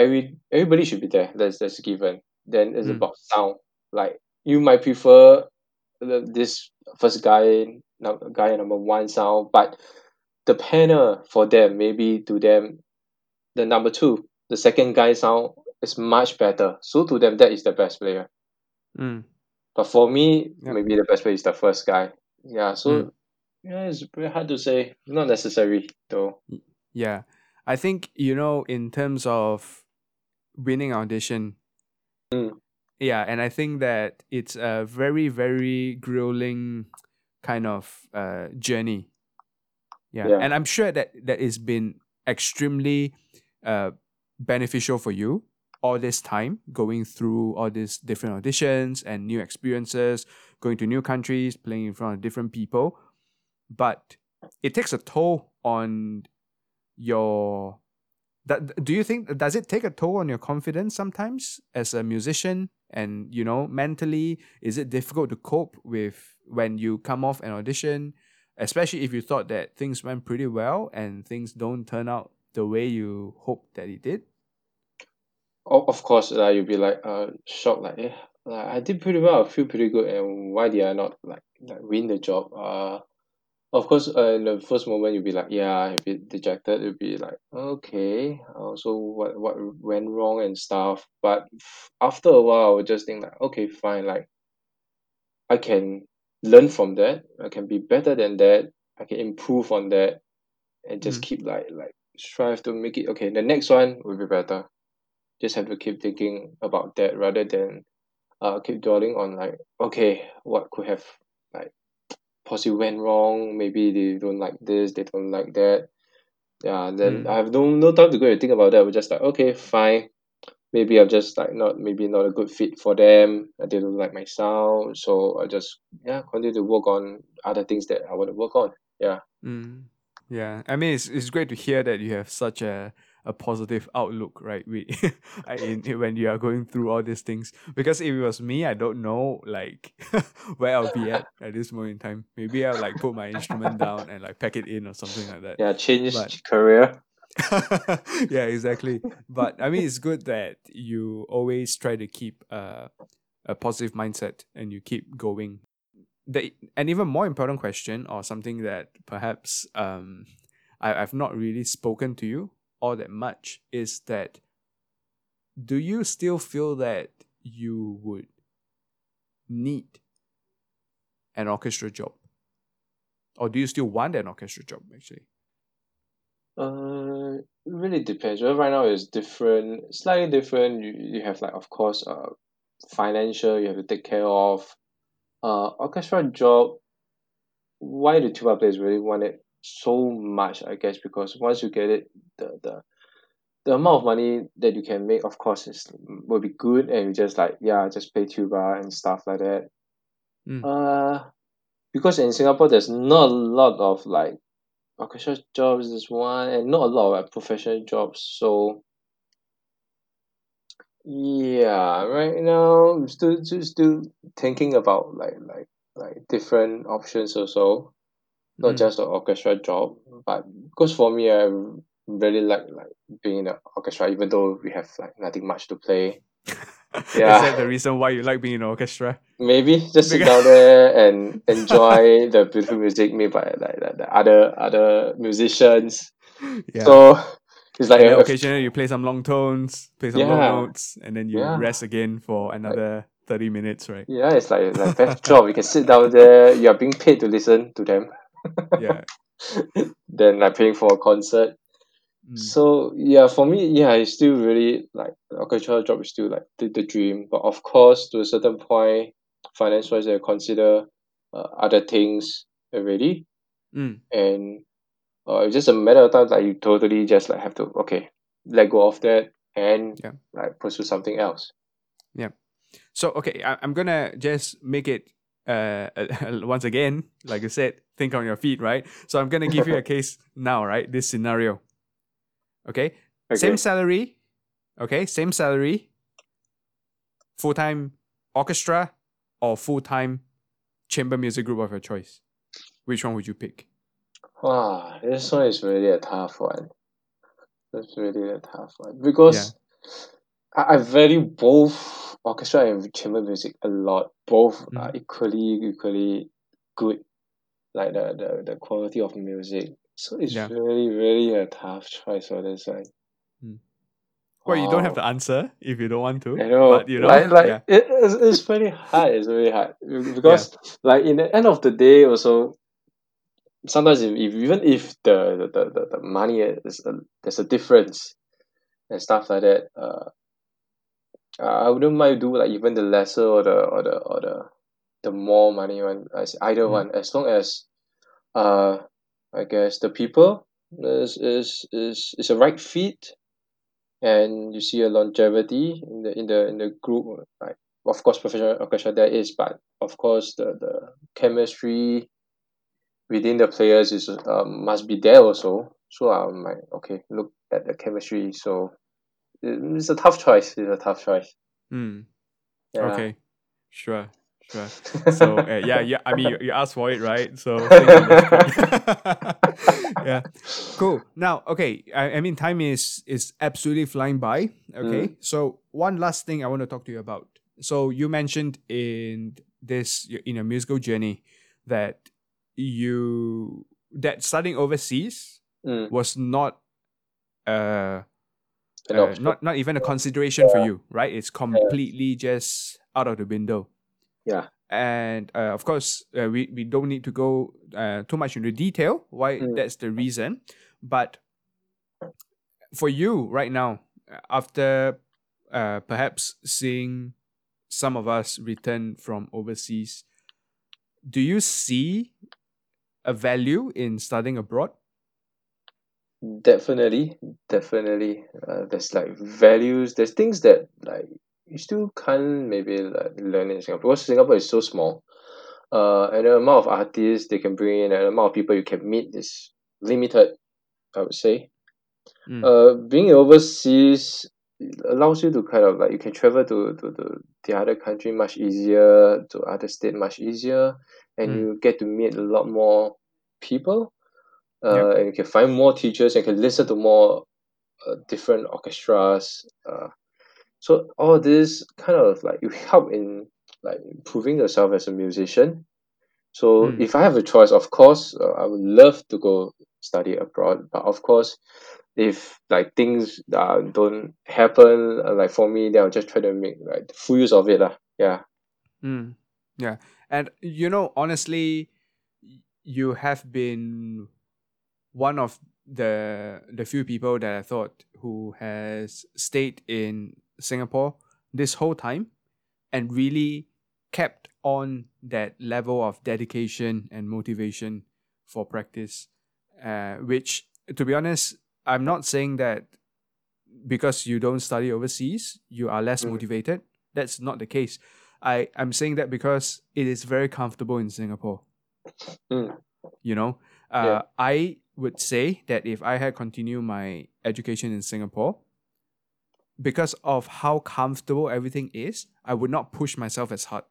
everybody should be there, that's given. Then it's about sound, like you might prefer this first guy number one sound, but the panel for them, maybe to them the number two, the second guy sound is much better, so to them that is the best player. But for me, maybe the best player is the first guy. It's very hard to say. Not necessary though. Yeah, I think, you know, in terms of winning audition, and I think that it's a very, very grueling kind of journey. And I'm sure that it's been extremely beneficial for you all this time, going through all these different auditions and new experiences, going to new countries, playing in front of different people. But it takes a toll on your... does it take a toll on your confidence sometimes as a musician? And, you know, mentally, is it difficult to cope with when you come off an audition, especially if you thought that things went pretty well and things don't turn out the way you hoped that it did? Oh, of course, you'll be like shocked, like, yeah, like, I did pretty well, I feel pretty good, and why did I not like win the job? Of course, in the first moment you'll be like, yeah, I feel dejected. It'll be like, okay, so what went wrong and stuff. But after a while, I would just think like, okay, fine, like I can learn from that. I can be better than that. I can improve on that, and just keep like strive to make it. Okay, the next one will be better. Just have to keep thinking about that rather than keep dwelling on like, okay, what could have like possibly went wrong, maybe they don't like this, they don't like that. Yeah, then I have no time to go and think about that. We're just like, okay, fine. Maybe I'm just like not a good fit for them. They don't like my sound. So I just continue to work on other things that I want to work on. Yeah. Yeah. I mean, it's great to hear that you have such a positive outlook, right? When you are going through all these things, because if it was me, I don't know like where I'll be at this moment in time. Maybe I'll like put my instrument down and like pack it in or something like that. Yeah, change career. Yeah, exactly. But I mean, it's good that you always try to keep a positive mindset and you keep going. An even more important question, or something that perhaps I've not really spoken to you all that much, is that do you still feel that you would need an orchestra job, or do you still want an orchestra job actually? It really depends. Well, right now it's different, slightly different. You have like, of course, financial you have to take care of. Orchestra job, why do tuba players really want it so much, I guess, because once you get it, the amount of money that you can make, of course, will be good, and you just like, just play tuba and stuff like that. Because in Singapore, there's not a lot of like orchestra jobs, this one, and not a lot of like professional jobs. So yeah, right now I'm still thinking about like different options also. Not just an orchestra job, but because for me, I really like being in the orchestra, even though we have like nothing much to play. Yeah. Is that the reason why you like being in the orchestra? Maybe just sit down there and enjoy the beautiful music made by like the other musicians. Yeah. So it's like occasionally you play some long tones, play some long notes, and then you rest again for another 30 minutes, right? Yeah, it's like best job. You can sit down there. You are being paid to listen to them. Yeah. Then like paying for a concert. So yeah, for me, it's still really like orchestral job is still like the dream. But of course, to a certain point, finance-wise, I consider other things already. And it's just a matter of time that you totally just like have to let go of that and like pursue something else. Yeah. So okay, I'm gonna just make it once again, like I said, think on your feet, right? So I'm going to give you a case now, right? This scenario. Okay? Okay. Same salary. Okay? Same salary. Full-time orchestra or full-time chamber music group of your choice. Which one would you pick? Wow, this one is really a tough one. That's really a tough one. Because I value both orchestra and chamber music a lot. Both are equally good. Like the quality of music. So it's really a tough choice for this one. Mm. Well, you don't have to answer if you don't want to. I know. But you know, it's very hard. It's very hard. Because like in the end of the day also, sometimes if the money is there's a difference and stuff like that, I wouldn't mind do like even the lesser or the more money one, either one, as long as I guess the people is a right fit, and you see a longevity in the group. Like of course professional orchestra there is, but of course the chemistry within the players is must be there also. So I'm like, okay, look at the chemistry. So it's a tough choice. Mm. Yeah. Okay, sure. So I mean, you asked for it, right? So yeah, cool. Now, okay, I mean, time is absolutely flying by. Okay, so one last thing I want to talk to you about. So you mentioned in your musical journey that that studying overseas was not even a consideration for you, right? It's completely just out of the window. Yeah. And of course, we don't need to go too much into detail why that's the reason. But for you right now, after perhaps seeing some of us return from overseas, do you see a value in studying abroad? Definitely. There's like values. There's things that like you still can't maybe like learn in Singapore, because Singapore is so small. And the amount of artists they can bring in and the amount of people you can meet is limited, I would say. Being overseas allows you to kind of like you can travel to the other country much easier, to other state much easier, and you get to meet a lot more people. And you can find more teachers and can listen to more different orchestras. So all this kind of like you help in like improving yourself as a musician. So if I have a choice, of course, I would love to go study abroad. But of course, if like things don't happen like for me, then I'll just try to make like full use of it. Yeah. And you know, honestly, you have been one of the few people that I thought who has stayed in Singapore this whole time and really kept on that level of dedication and motivation for practice, which, to be honest, I'm not saying that because you don't study overseas, you are less motivated. That's not the case. I'm saying that because it is very comfortable in Singapore. You know, I would say that if I had continued my education in Singapore, because of how comfortable everything is, I would not push myself as hard.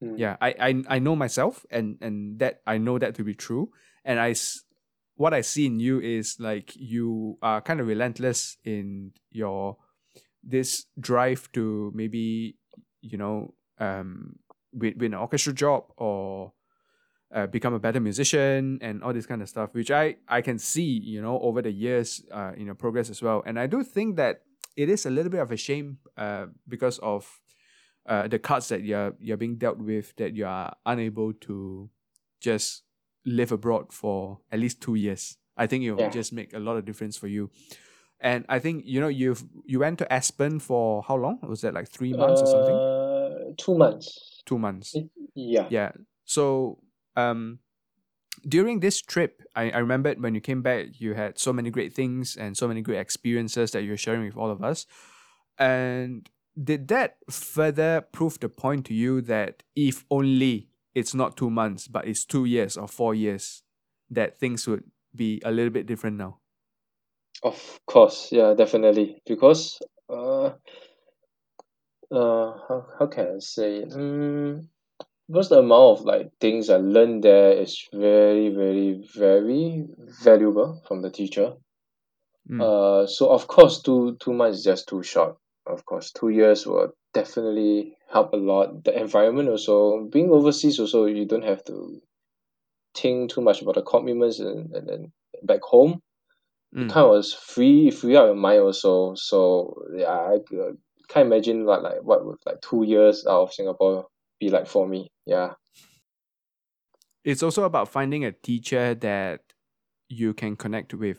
Yeah, I know myself, and that I know that to be true. And what I see in you is like you are kind of relentless in your this drive to maybe, you know, win an orchestra job or become a better musician and all this kind of stuff, which I can see, you know, over the years in your progress as well. And I do think that it is a little bit of a shame because of the cuts that you're being dealt with, that you are unable to just live abroad for at least 2 years. I think it will just make a lot of difference for you. And I think, you know, you went to Aspen for how long? Was that like 3 months or something? 2 months. 2 months. Yeah. So during this trip, I remembered when you came back, you had so many great things and so many great experiences that you're sharing with all of us. And Did that further prove the point to you that if only it's not 2 months, but it's 2 years or 4 years, that things would be a little bit different now? Of course, yeah, definitely. Because, how can I say? Because the amount of like things I learned there is very, very, very valuable from the teacher. So of course, two months is just too short. Of course, 2 years will definitely help a lot. The environment also, being overseas also, you don't have to think too much about the commitments and back home. You kind of was free out your mind also. So yeah, I can't imagine what would 2 years out of Singapore be like for me. Yeah. It's also about finding a teacher that you can connect with,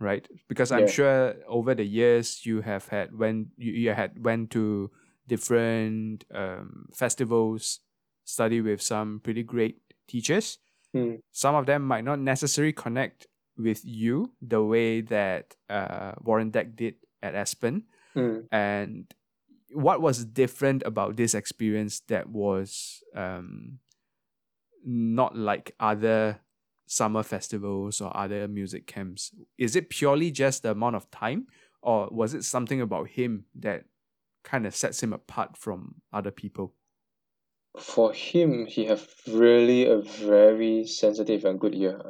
right? Because I'm sure over the years you have had went to different festivals, study with some pretty great teachers. Some of them might not necessarily connect with you the way that Warren Deck did at Aspen. And what was different about this experience that was not like other summer festivals or other music camps? Is it purely just the amount of time, or was it something about him that kind of sets him apart from other people? For him, he have really a very sensitive and good ear.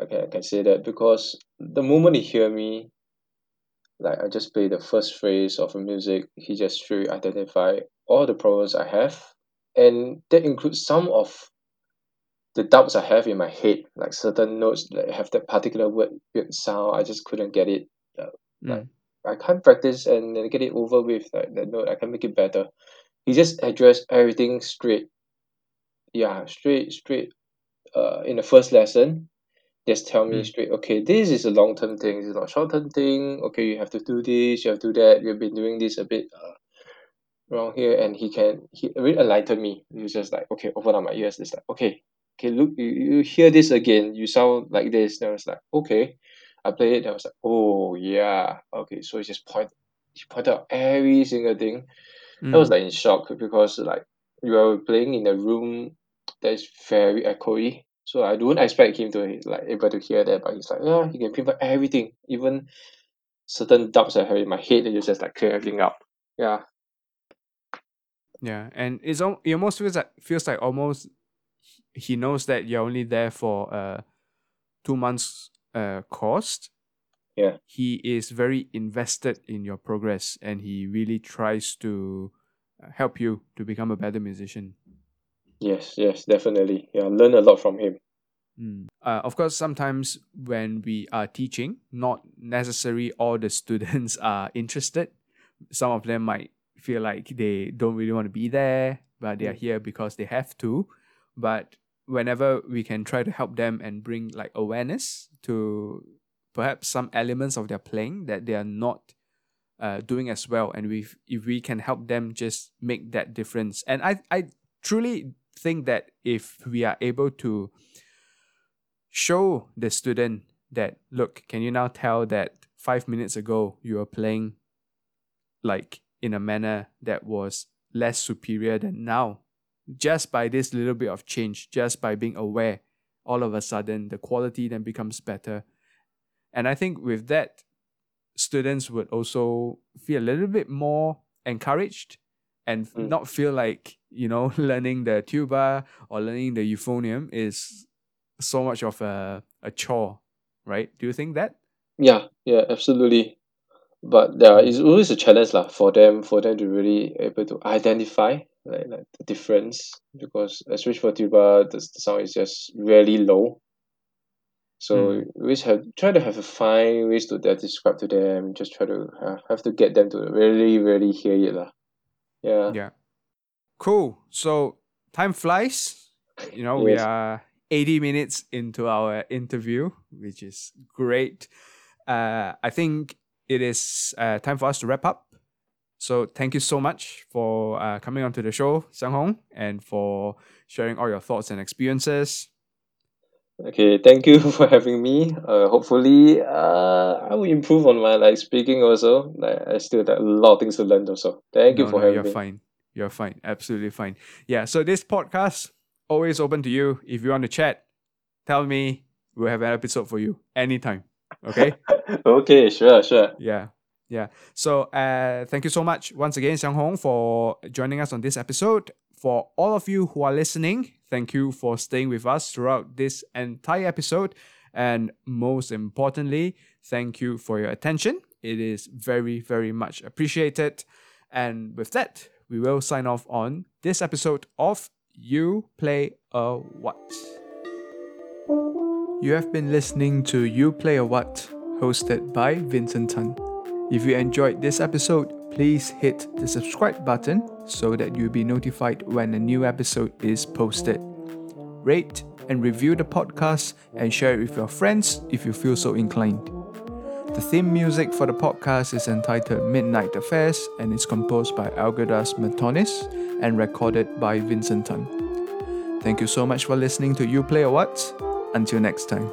I can say that, because the moment he hear me, I just play the first phrase of music, he just straight identify all the problems I have, and that includes some of the doubts I have in my head, like certain notes that have that particular weird sound. I just couldn't get it. I can't practice and get it over with. That note, I can make it better. He just addressed everything straight. Yeah, straight. In the first lesson, just tell me straight, okay, this is a long-term thing, this is not a short-term thing. Okay, you have to do this, you have to do that. You've been doing this a bit wrong here. And he really enlightened me. He was just like, okay, open up my ears. It's like, okay, look, you hear this again. You sound like this. And I was like, okay. I played it. And I was like, oh, yeah. Okay, so he just pointed out every single thing. I was in shock, because you are playing in a room that is very echoey. So I don't expect him to able to hear that, but he's he can pinpoint everything, even certain doubts I have in my head, and you just clear everything up. Yeah. Yeah, and it almost feels like almost he knows that you're only there for 2 months course. Yeah. He is very invested in your progress, and he really tries to help you to become a better musician. Yes, definitely. Yeah, I learn a lot from him. Of course, sometimes when we are teaching, not necessarily all the students are interested. Some of them might feel like they don't really want to be there, but they are here because they have to. But whenever we can try to help them and bring awareness to perhaps some elements of their playing that they are not doing as well. And if we can help them just make that difference. And I truly think that if we are able to show the student that, look, can you now tell that 5 minutes ago you were playing in a manner that was less superior than now? Just by this little bit of change, just by being aware, all of a sudden the quality then becomes better. And I think with that, students would also feel a little bit more encouraged and not feel learning the tuba or learning the euphonium is so much of a chore, right? Do you think that? Yeah, absolutely. But there is always a challenge for them to really able to identify the difference, because especially for tuba, the sound is just really low. So we try to have a fine ways to describe to them. Just try to have to get them to really, really hear it. Yeah. Cool. So time flies. We are 80 minutes into our interview, which is great. I think it is time for us to wrap up. So thank you so much for coming onto the show, Xianghong, and for sharing all your thoughts and experiences. Okay, thank you for having me. Hopefully, I will improve on my speaking also. I still got a lot of things to learn also. Thank you No, for no, having you're me. fine. You're fine. Absolutely fine. Yeah, so this podcast, always open to you. If you want to chat, tell me. We'll have an episode for you anytime. Okay? Okay, sure. Yeah. So thank you so much once again, Xianghong, for joining us on this episode. For all of you who are listening, thank you for staying with us throughout this entire episode. And most importantly, thank you for your attention. It is very, very much appreciated. And with that, we will sign off on this episode of You Play a What. You have been listening to You Play a What, hosted by Vincent Tan. If you enjoyed this episode, please hit the subscribe button so that you'll be notified when a new episode is posted. Rate and review the podcast and share it with your friends if you feel so inclined. The theme music for the podcast is entitled Midnight Affairs and is composed by Algirdas Matonis and recorded by Vincent Tan. Thank you so much for listening to You Play a What. Until next time.